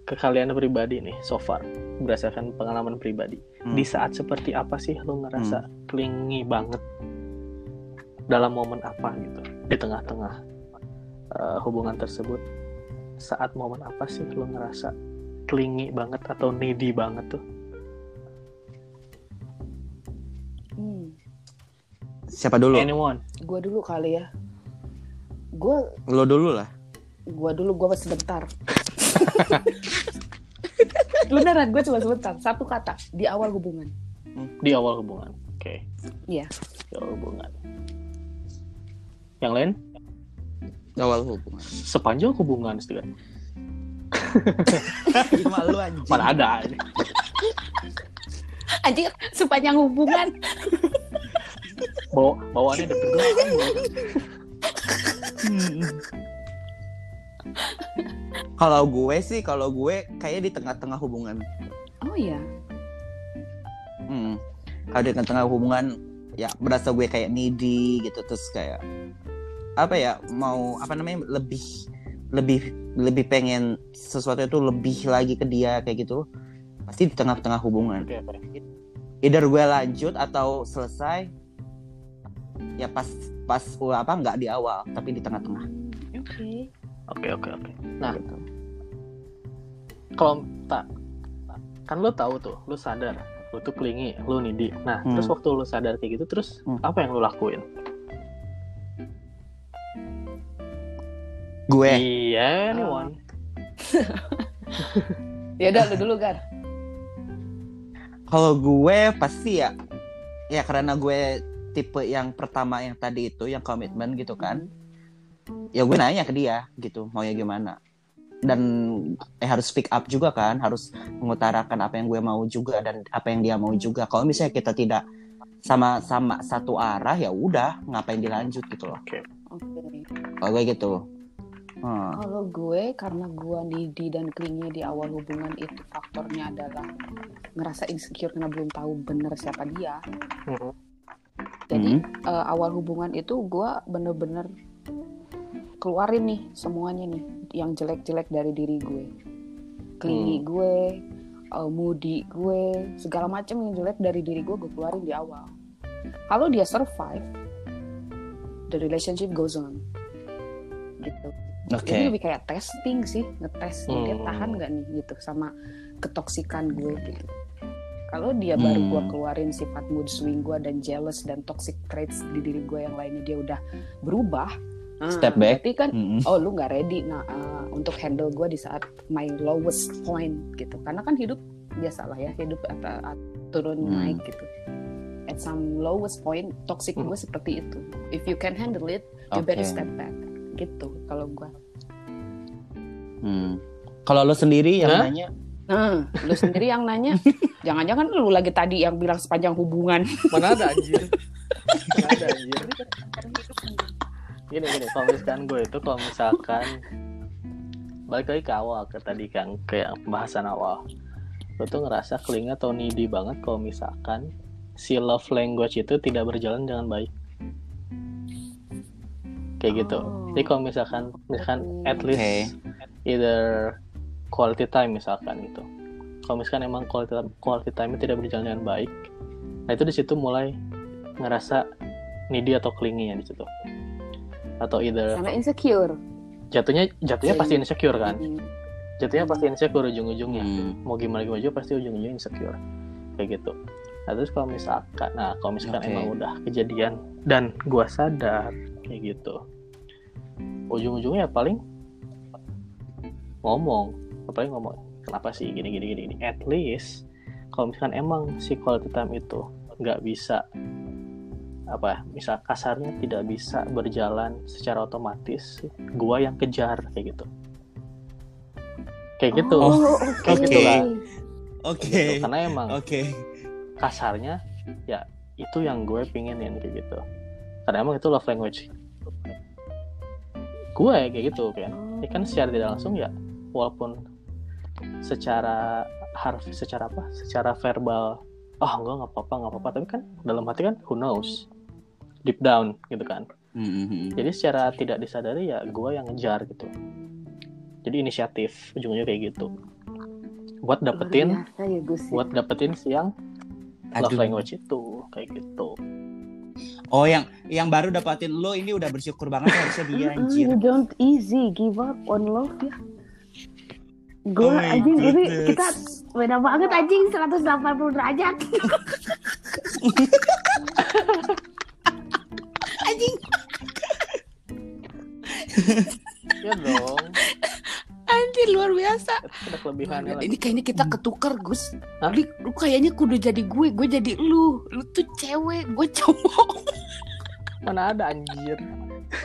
ke kalian pribadi nih, so far berdasarkan pengalaman pribadi, mm. di saat seperti apa sih lo ngerasa mm. clingy banget, dalam momen apa gitu, di tengah-tengah uh, hubungan tersebut? Saat momen apa sih lo ngerasa clingy banget atau needy banget tuh? Hmm. Siapa dulu? Anyone? Gua dulu kali ya. Gua. Lo dulu lah. Gua dulu, gua masih sebentar. Beneran, gua cuma sebentar. Satu kata di awal hubungan. Di awal hubungan, oke. Okay. Iya. Di awal hubungan. Yang lain? Awal hubungan. Sepanjang hubungan setidak. Cuma lu anjing. Mana ada. Anjing sepanjang hubungan. Bawa bawaannya ada pergaulan. hmm. Kalau gue sih, kalau gue kayaknya di tengah-tengah hubungan. Oh iya. Hmm. Kalau di tengah-tengah hubungan ya berasa gue kayak needy gitu, terus kayak apa ya, mau apa namanya, lebih lebih lebih pengen sesuatu itu lebih lagi ke dia kayak gitu, pasti di tengah-tengah hubungan. Either gue lanjut atau selesai ya pas pas apa nggak di awal tapi di tengah-tengah. Oke oke oke oke Nah kalau tak kan lo tahu tuh, lo sadar lo tuh clingy, lo needy. Nah hmm. terus waktu lo sadar kayak gitu, terus hmm. apa yang lo lakuin? Gue iya nih Wan. Ya udah lu dulu Gar. Kalau gue pasti ya ya karena gue tipe yang pertama yang tadi itu yang komitmen gitu kan. Ya gue nanya ke dia gitu maunya gimana. Dan eh, harus pick up juga kan, harus mengutarakan apa yang gue mau juga dan apa yang dia mau juga. Kalau misalnya kita tidak sama-sama satu arah ya udah ngapain dilanjut gitu loh. Oke. Okay. Kalau gue gitu. Hmm. Kalau gue, karena gue needy dan clingy di awal hubungan itu faktornya adalah ngerasa insecure karena belum tahu bener siapa dia. Hmm. Jadi hmm. Uh, awal hubungan itu gue bener-bener keluarin nih semuanya nih yang jelek-jelek dari diri gue. Clingy hmm. gue, uh, moody gue, segala macam yang jelek dari diri gue gue keluarin di awal. Kalau dia survive, the relationship goes on. Gitu. Okay. Jadi lebih kayak testing sih, ngetes hmm. dia tahan nggak nih gitu sama ketoksikan gue gitu. Kalau dia hmm. baru gue keluarin sifat mood swing gue dan jealous dan toxic traits di diri gue yang lainnya, dia udah berubah. Nah, step back. Berarti kan, hmm. oh lu nggak ready nah uh, untuk handle gue di saat my lowest point gitu. Karena kan hidup biasalah ya, hidup at- at- turun hmm. naik gitu. At some lowest point toxic hmm. gue seperti itu. If you can handle it, you okay. better step back gitu. kalau gue. Hmm. Kalau lo sendiri yang huh? nanya, nah, lo sendiri yang nanya, jangan-jangan lo lagi tadi yang bilang sepanjang hubungan. Mana ada anjir? Mana ada anjir? Gini gini, kalau misalkan gue itu kalau misalkan balik lagi ke awal ke tadi kan kayak pembahasan awal, gue tuh ngerasa kelinga atau needy banget kalau misalkan si love language itu tidak berjalan dengan baik. Kayak gitu. Oh. Jadi kalau misalkan misalkan at least okay. either quality time misalkan gitu. Kalau misalkan emang quality quality time-nya tidak berjalan dengan baik, nah itu di situ mulai ngerasa needy atau clingy-nya di situ. Atau either sama insecure. Jatuhnya jatuhnya okay. pasti insecure kan? Mm-hmm. Jatuhnya pasti insecure ujung-ujungnya. Mm. Mau gimana gimana juga pasti ujung-ujungnya insecure. Kayak gitu. Nah, terus kalau misalkan, nah kalau misalkan okay. emang udah kejadian dan gua sadar kayak gitu, ujung-ujungnya paling ngomong, paling ngomong kenapa sih gini gini gini. At least kalau misalkan emang si quality time itu nggak bisa apa, misal kasarnya tidak bisa berjalan secara otomatis, gua yang kejar kayak gitu, kayak gitu, oh, okay. kayak gitu lah, oke, okay. gitu. Karena emang oke. Okay. kasarnya ya itu yang gue pinginin kayak gitu, karena emang itu love language gue kayak gitu kan. Ini kan secara tidak langsung ya, walaupun secara harf secara apa secara verbal ah oh, gue nggak apa-apa nggak apa-apa tapi kan dalam hati kan who knows deep down gitu kan. Mm-hmm. Jadi secara tidak disadari ya gue yang ngejar gitu, jadi inisiatif ujungnya kayak gitu buat dapetin ya, buat dapetin siang love Aduh. language itu kayak gitu. Oh, yang yang baru dapatin lo ini udah bersyukur banget harusnya dia anjir. You don't easy give up on love ya. Gue oh anjing ini kita beda banget anjing seratus delapan puluh derajat. Anjing. Ya dong. Anjir luar biasa. Ini kayaknya kita ketukar Gus. Hah? Lu kayaknya kudu jadi gue, gue jadi lu. Lu tuh cewek, gue cowok. Mana ada anjir.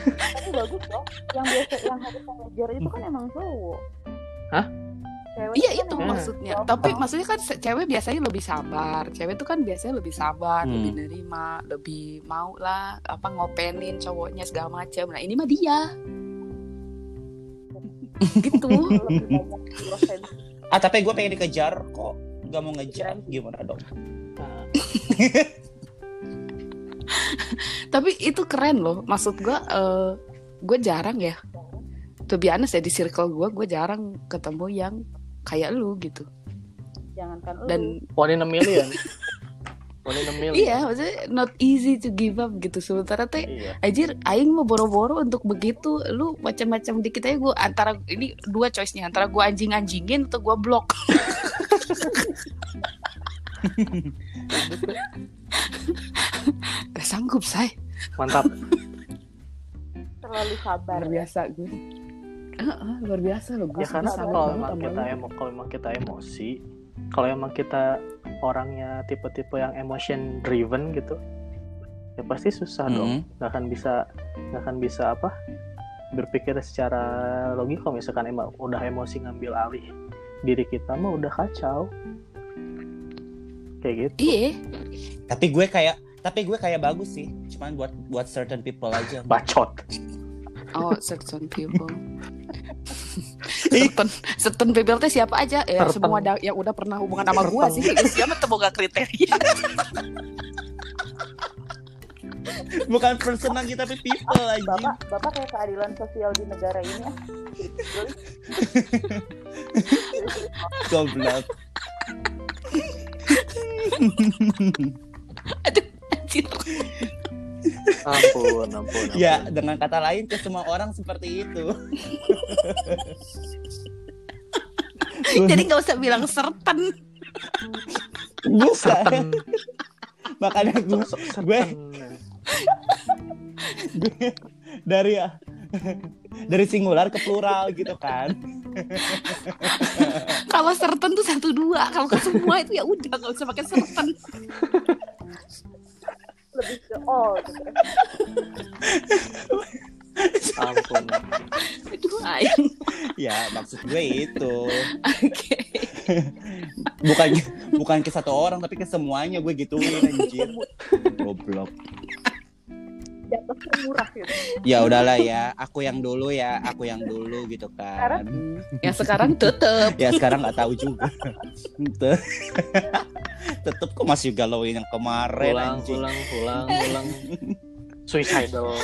Ini bagus loh. Yang biasa yang harus mengejar itu kan emang cowok. Hah? Cewek iya itu kan maksudnya. Ya. Tapi maksudnya kan cewek biasanya lebih sabar. Cewek itu kan biasanya lebih sabar, hmm. lebih nerima, lebih mau lah apa ngopenin cowoknya segala macam. Nah ini mah dia. Gitu. Ah tapi gue pengen dikejar kok gak mau ngejar gimana dong. Tapi itu keren loh, maksud gue uh, gue jarang ya to be honest ya di circle gue gue jarang ketemu yang kayak lu gitu. Jangankan lu dan one in a million. Iya, maksudnya not easy to give up gitu. Sementara teh, iya. Anjir, aing mau boro-boro untuk begitu. Lu macam-macam dikit aja gue antara ini dua choice-nya, antara gue anjing-anjingin atau gue blok. Gak sanggup, say. Mantap. Terlalu sabar. Luar biasa gue. Uh-uh, luar biasa loh gue. Ya karena kalau emang kita emo, kalau emang kita emosi, kalau emang kita orangnya tipe-tipe yang emotion driven gitu ya pasti susah mm-hmm. dong, nggak akan bisa nggak akan bisa apa berpikir secara logis. Kalau misalkan emang udah emosi ngambil alih diri kita mah udah kacau kayak gitu. Iya tapi gue kayak tapi gue kayak bagus sih, cuman buat buat certain people aja. Bacot. Oh certain people. Certain, certain people teh siapa aja ya, semua da- yang udah pernah hubungan sama gue sih siapa temu gak kriteria. Bukan personality tapi people aja. Bapak, bapak kayak keadilan sosial di negara ini ya. Goblok. Aduh anjir. Ampun, ampun, ampun. Ya, dengan kata lain ke semua orang seperti itu. Jadi gak usah bilang serten. Bukan. Makanya gue, gue, gue dari dari singular ke plural gitu kan. Kalau serten tuh satu dua, kalau ke semua itu ya udah gak usah pakai serten. Lebih ke all gitu. Ampun. Aduh, aing. Ya, maksud gue itu. Oke. Okay. bukan bukan ke satu orang tapi ke semuanya gue gituin anjir. Goblok. Jatuh murah gitu. Ya udahlah ya, aku yang dulu ya, aku yang dulu gitu kan. Sekarang, ya sekarang tetep. Ya sekarang nggak tahu juga. Tetep kok masih galauin yang kemarin. Pulang, pulang, pulang, pulang. Suicidal.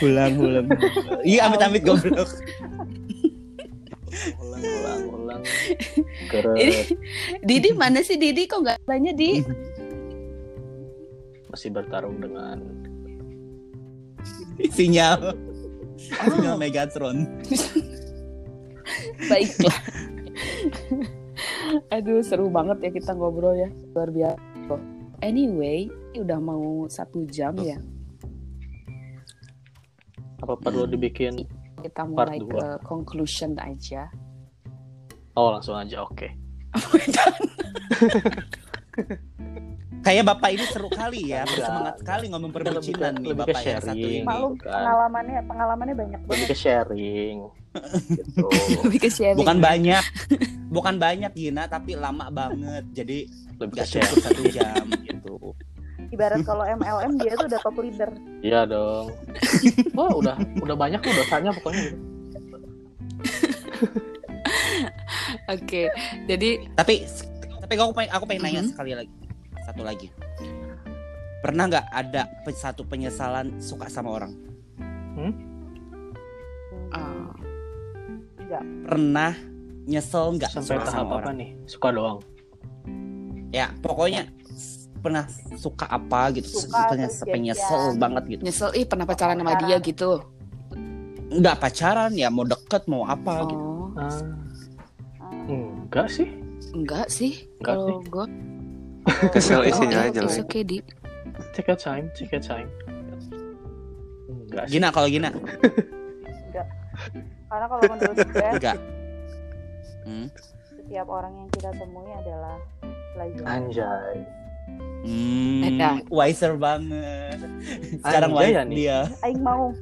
pulang, pulang. Iya, amit-amit goblok. Ulang, ulang, ulang. Didi, Didi mana sih Didi? Kok nggak tanya Didi? Masih bertarung dengan sinyal oh. sinyal Megatron. Baiklah. Aduh seru banget ya kita ngobrol ya, luar biasa. Anyway, ini udah mau satu jam ya. Apa perlu dibikin kita mulai ke conclusion aja? Oh langsung aja, oke. Okay. Kayak bapak ini seru kali ya, bersemangat sekali ngomong perbucinan nih bapak yang satu ini. Malu pengalamannya, pengalamannya banyak banget. Lebih ke sharing, gitu. Lebih ke sharing. Bukan banyak, bukan banyak Gina, tapi lama banget. Jadi nggak cukup satu jam gitu. Ibarat kalau M L M dia tuh udah top leader. Iya dong. Oh udah, udah banyak tuh dosanya pokoknya. Gitu. Oke, okay, jadi tapi tapi aku pengen aku pengen nanya mm-hmm. sekali lagi. Satu lagi, pernah nggak ada satu penyesalan suka sama orang? Hmm? Uh, nggak. Pernah nyesel nggak suka sama orang? Apa nih? Suka doang. Ya pokoknya pernah suka apa gitu, suka penyesel, penyesel banget gitu. Nyesel ih pernah pacaran sama dia gitu? Nggak pacaran ya, mau deket mau apa oh. gitu? Uh, enggak sih? Enggak sih. Kalau gue kesel isinya oh, aja lah. Okay, take your time, take your time. Enggak. Gina kalau Gina. Enggak. Karena kalau menurut saya enggak. Hmm. Setiap orang yang kita temui adalah pelajar. Anjay. Hmm. Nah, wiser banget. Sekarang wise ya dia. Aing mau.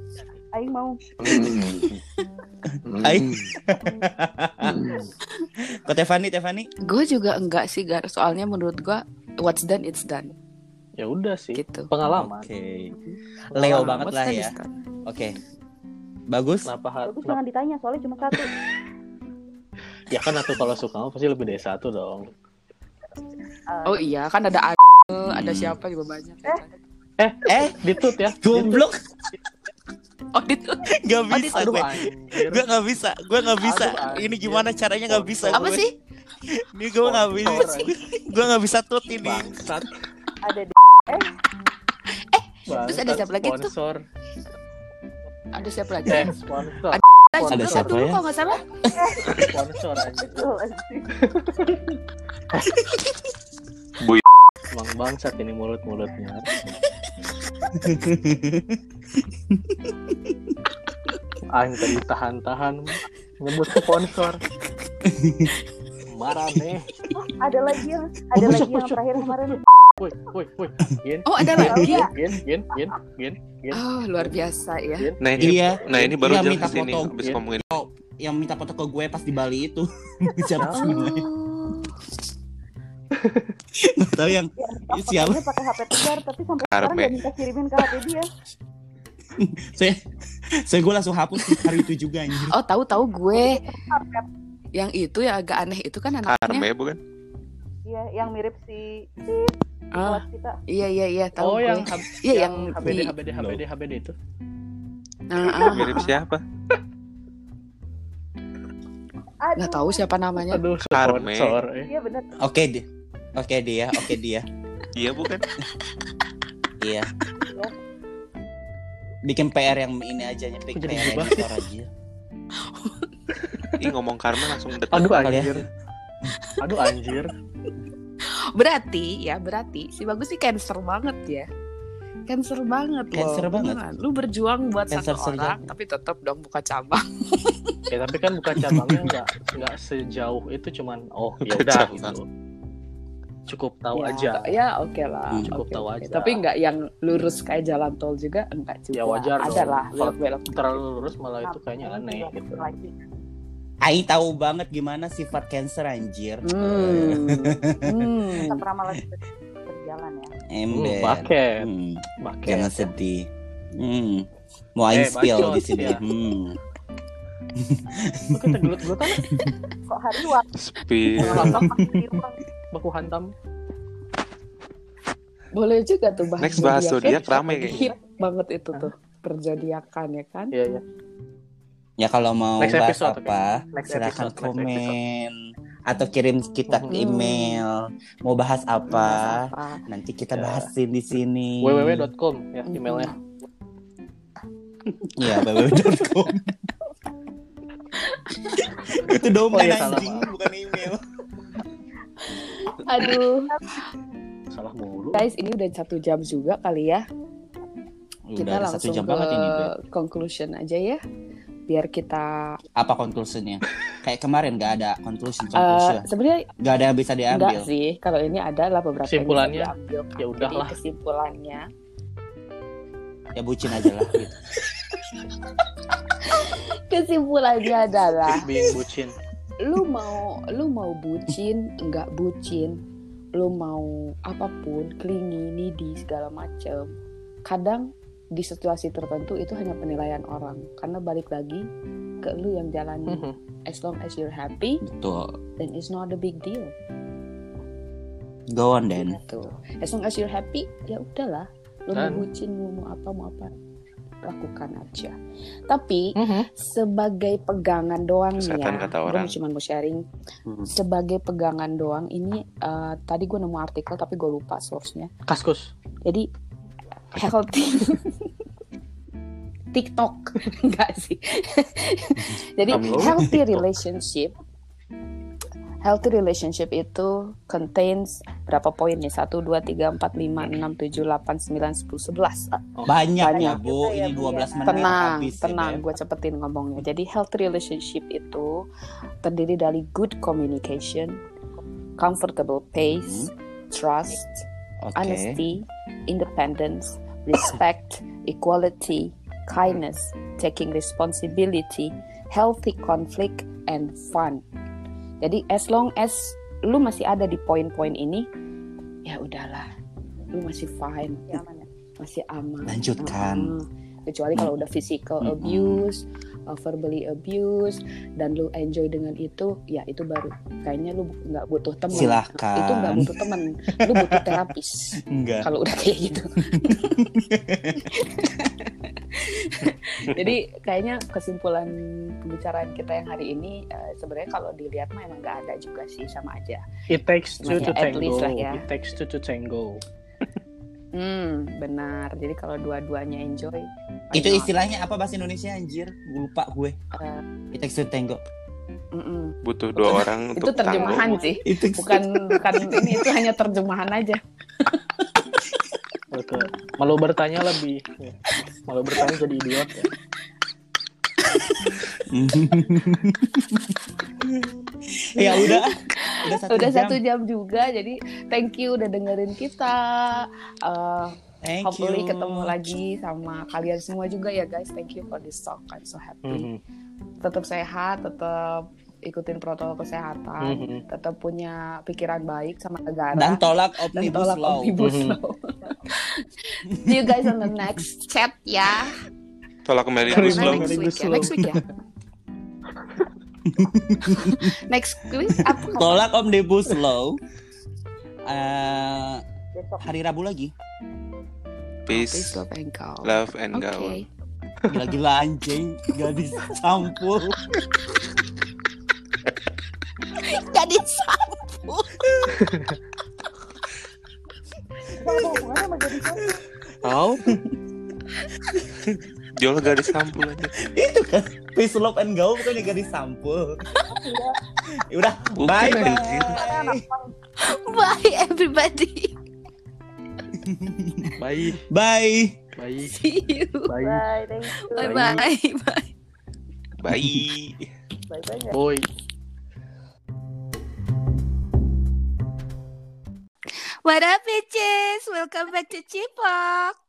Aing mau. Aing. Kok Tevani, Tevani? Gue juga enggak sih, Gar. Soalnya menurut gue, what's done, it's done. Ya udah sih. Gitu. Pengalaman. Oke. Okay. Leo banget what's lah ya. Oke. Okay. Bagus. Kenapa harus? Bagus jangan ditanya, soalnya cuma satu. Ya kan atau kalau suka pasti lebih dari satu dong. Uh, oh iya, kan ada A- hmm. ada siapa juga banyak. Eh, eh, eh ditut ya. Goblok. Audit nggak bisa, aduh, gue gue nggak bisa, gue nggak bisa. Aduh, ini gimana caranya nggak bisa? Apa gue. Sih? Ini gue nggak bisa, gue nggak bisa tut ini. Bangsat. Ada di... eh, eh, bangsat terus ada siapa lagi tuh? Ada siapa lagi? Eh, sponsor. Ada, sponsor. Ada siapa dulu ya? Kalau nggak salah. Sponsor aja. Buy. Bang bangsat ini mulut-mulutnya. Aing tadi tahan-tahan nyebut sponsor. Marah nih. Oh, ada lagi yang ada oh, lagi yang terakhir kemarin. Woi, woi, woi. Oh, ada lagi. Gin, gin, gin, gin, gin. Oh, luar biasa ya. Gin, nah, ini iya. Nah, ini baru jalan ke sini habis ngomongin. Oh, yang minta foto ke gue pas di Bali itu. Siapa sih? Nggak tahu yang ya, siapa dia pakai H P tegar tapi sampai sekarang nggak minta kirimin ke H P dia. saya saya gue langsung hapus hari itu juga anjir. Oh tahu tahu gue yang itu yang agak aneh itu kan anaknya Arme bukan? Iya yang mirip si ah kita. Iya iya iya tahu oh, gue. Iya yang, yang HBD, di... HBD HBD HBD itu. Nah, ah, mirip siapa? Nggak tahu siapa namanya. Aduh, Arme. Iya benar. Oke deh. Oke okay, dia, oke okay, dia. Iya bukan? Iya. Bikin P R yang ini aja nih, P R yang editor aja. Ih ngomong karma langsung dekat. Aduh anjir. Ya. Aduh anjir. Berarti ya, berarti si Bagus sih cancer banget ya. Cancer banget loh. Cancer banget. Lu berjuang buat cancer satu orang, tapi tetap dong buka cabang. Ya tapi kan buka cabangnya enggak enggak sejauh itu cuman oh ya udah gitu. cukup tahu ya, aja. Ya oke okay lah. Hmm. Cukup okay, tahu okay. aja. Tapi nggak yang lurus kayak jalan tol juga, enggak juga. Ya wajar dong. Ada lah. Belok-belok terlalu lurus malah itu kayaknya aneh gitu. Ai tahu banget gimana sifat Cancer anjir. Hmm. hmm. Tetap ramah lagi berjalan ya. Ember. Paket. Hmm. Paket. Jangan sedih. Hmm. Mau eh, spill di sini. Ya. Hmm. Kok kita gelut-gelutan? Kok hari luar? Spill. Baku hantam. Boleh juga tuh bahas. Next bahas zodiak ramai kayak. Hit banget itu tuh perjadiakan ya kan? Iya ya. Ya kalau mau next bahas episode, apa, okay. silakan episode, komen atau kirim kita ke email. Mau bahas apa? apa? Nanti kita bahasin ya. Di sini. double-u double-u double-u dot com ya emailnya. Iya double-u double-u double-u dot com. Itu domain oh, ya, anjing bukan email. Aduh. Salah mulu. Guys, ini udah satu jam juga kali ya. Udah kita langsung jam ke ini, conclusion aja ya. Biar kita apa conclusionnya? Kayak kemarin nggak ada conclusion. conclusion. Uh, Sebenarnya nggak ada yang bisa diambil. Nggak sih, kalau ini adalah beberapa kesimpulannya. Yang diambil, ya udahlah. Kesimpulannya ya bucin aja lah. Gitu. Kesimpulannya adalah bucin. Lu mau lu mau bucin, nggak bucin, lu mau apapun, clingy, needy segala macem. Kadang di situasi tertentu itu hanya penilaian orang, karena balik lagi ke lu yang jalani. Mm-hmm. As long as you're happy, betul, then it's not a big deal. Go on then. Betul. As long as you're happy, ya udahlah. Lu mau bucin, lu mau apa, mau apa, lakukan aja. Tapi mm-hmm. sebagai pegangan doang nih ya, gue cuma mau sharing. Mm-hmm. Sebagai pegangan doang ini, uh, tadi gue nemu artikel tapi gue lupa source-nya. Kaskus. Jadi healthy TikTok enggak sih. Jadi healthy relationship healthy relationship itu contains berapa poin nih? satu dua tiga empat lima enam tujuh delapan sembilan sepuluh sebelas. Banyak ya, Bu. Ini dua belas menit tenang, habis. Tenang, ya, gue cepetin ngomongnya. Jadi healthy relationship itu terdiri dari good communication, comfortable pace, mm-hmm. trust, okay. honesty, independence, respect, equality, kindness, taking responsibility, healthy conflict, and fun. Jadi as long as lu masih ada di poin-poin ini, ya udahlah, lu masih fine, ya, aman, ya? Masih aman. Lanjutkan. Hmm. Kecuali kalau udah physical mm-hmm. abuse, verbally abuse, dan lu enjoy dengan itu, ya itu baru. Kayaknya lu nggak butuh teman. Silahkan. Itu nggak butuh teman, lu butuh terapis. Enggak. Kalau udah kayak gitu. Jadi kayaknya kesimpulan pembicaraan kita yang hari ini uh, sebenarnya kalau dilihat mah emang nggak ada juga sih, sama aja. It takes two to tango. Ya. It takes two to tango. Hmm, benar. Jadi kalau dua-duanya enjoy. Itu not. Istilahnya apa bahasa Indonesia anjir? Gue lupa gue. Uh, It takes two to tango. Mm-mm. Butuh dua bukan, orang untuk tango. Itu terjemahan tango. Sih. Bukan bukan ini itu hanya terjemahan aja. Betul. Malu bertanya lebih. Malu bertanya jadi idiot ya. Ya udah. Udah satu, udah jam. satu jam juga. Jadi thank you udah dengerin kita. Uh, thank hopefully you. Ketemu lagi sama kalian semua juga ya guys. Thank you for this talk. I'm so happy. Mm-hmm. Tetap sehat, tetap ikutin protokol kesehatan, mm-hmm. tetap punya pikiran baik sama negara, dan tolak omnibus dan tolak law. Omnibus mm-hmm. law. See you guys on the next chat ya. Tolak kembali omnibus law. Next, ya. Next week ya. Next week apa? Tolak omnibus law. Uh, hari Rabu lagi. Peace, love and gaul. Love and gaul. Gila-gila anjing, gadis campur. Jadi sampo. Tahu? Jual gadis sampo aja. Itu kan peace love and gaul bukan gadis sampo. Ya udah, bye bye. Bye everybody. Bye. Bye. Bye. See you. Bye. Bye. Bye. Bye. Bye. Bye. Bye. Bye. What up, bitches? Welcome back to Cipok.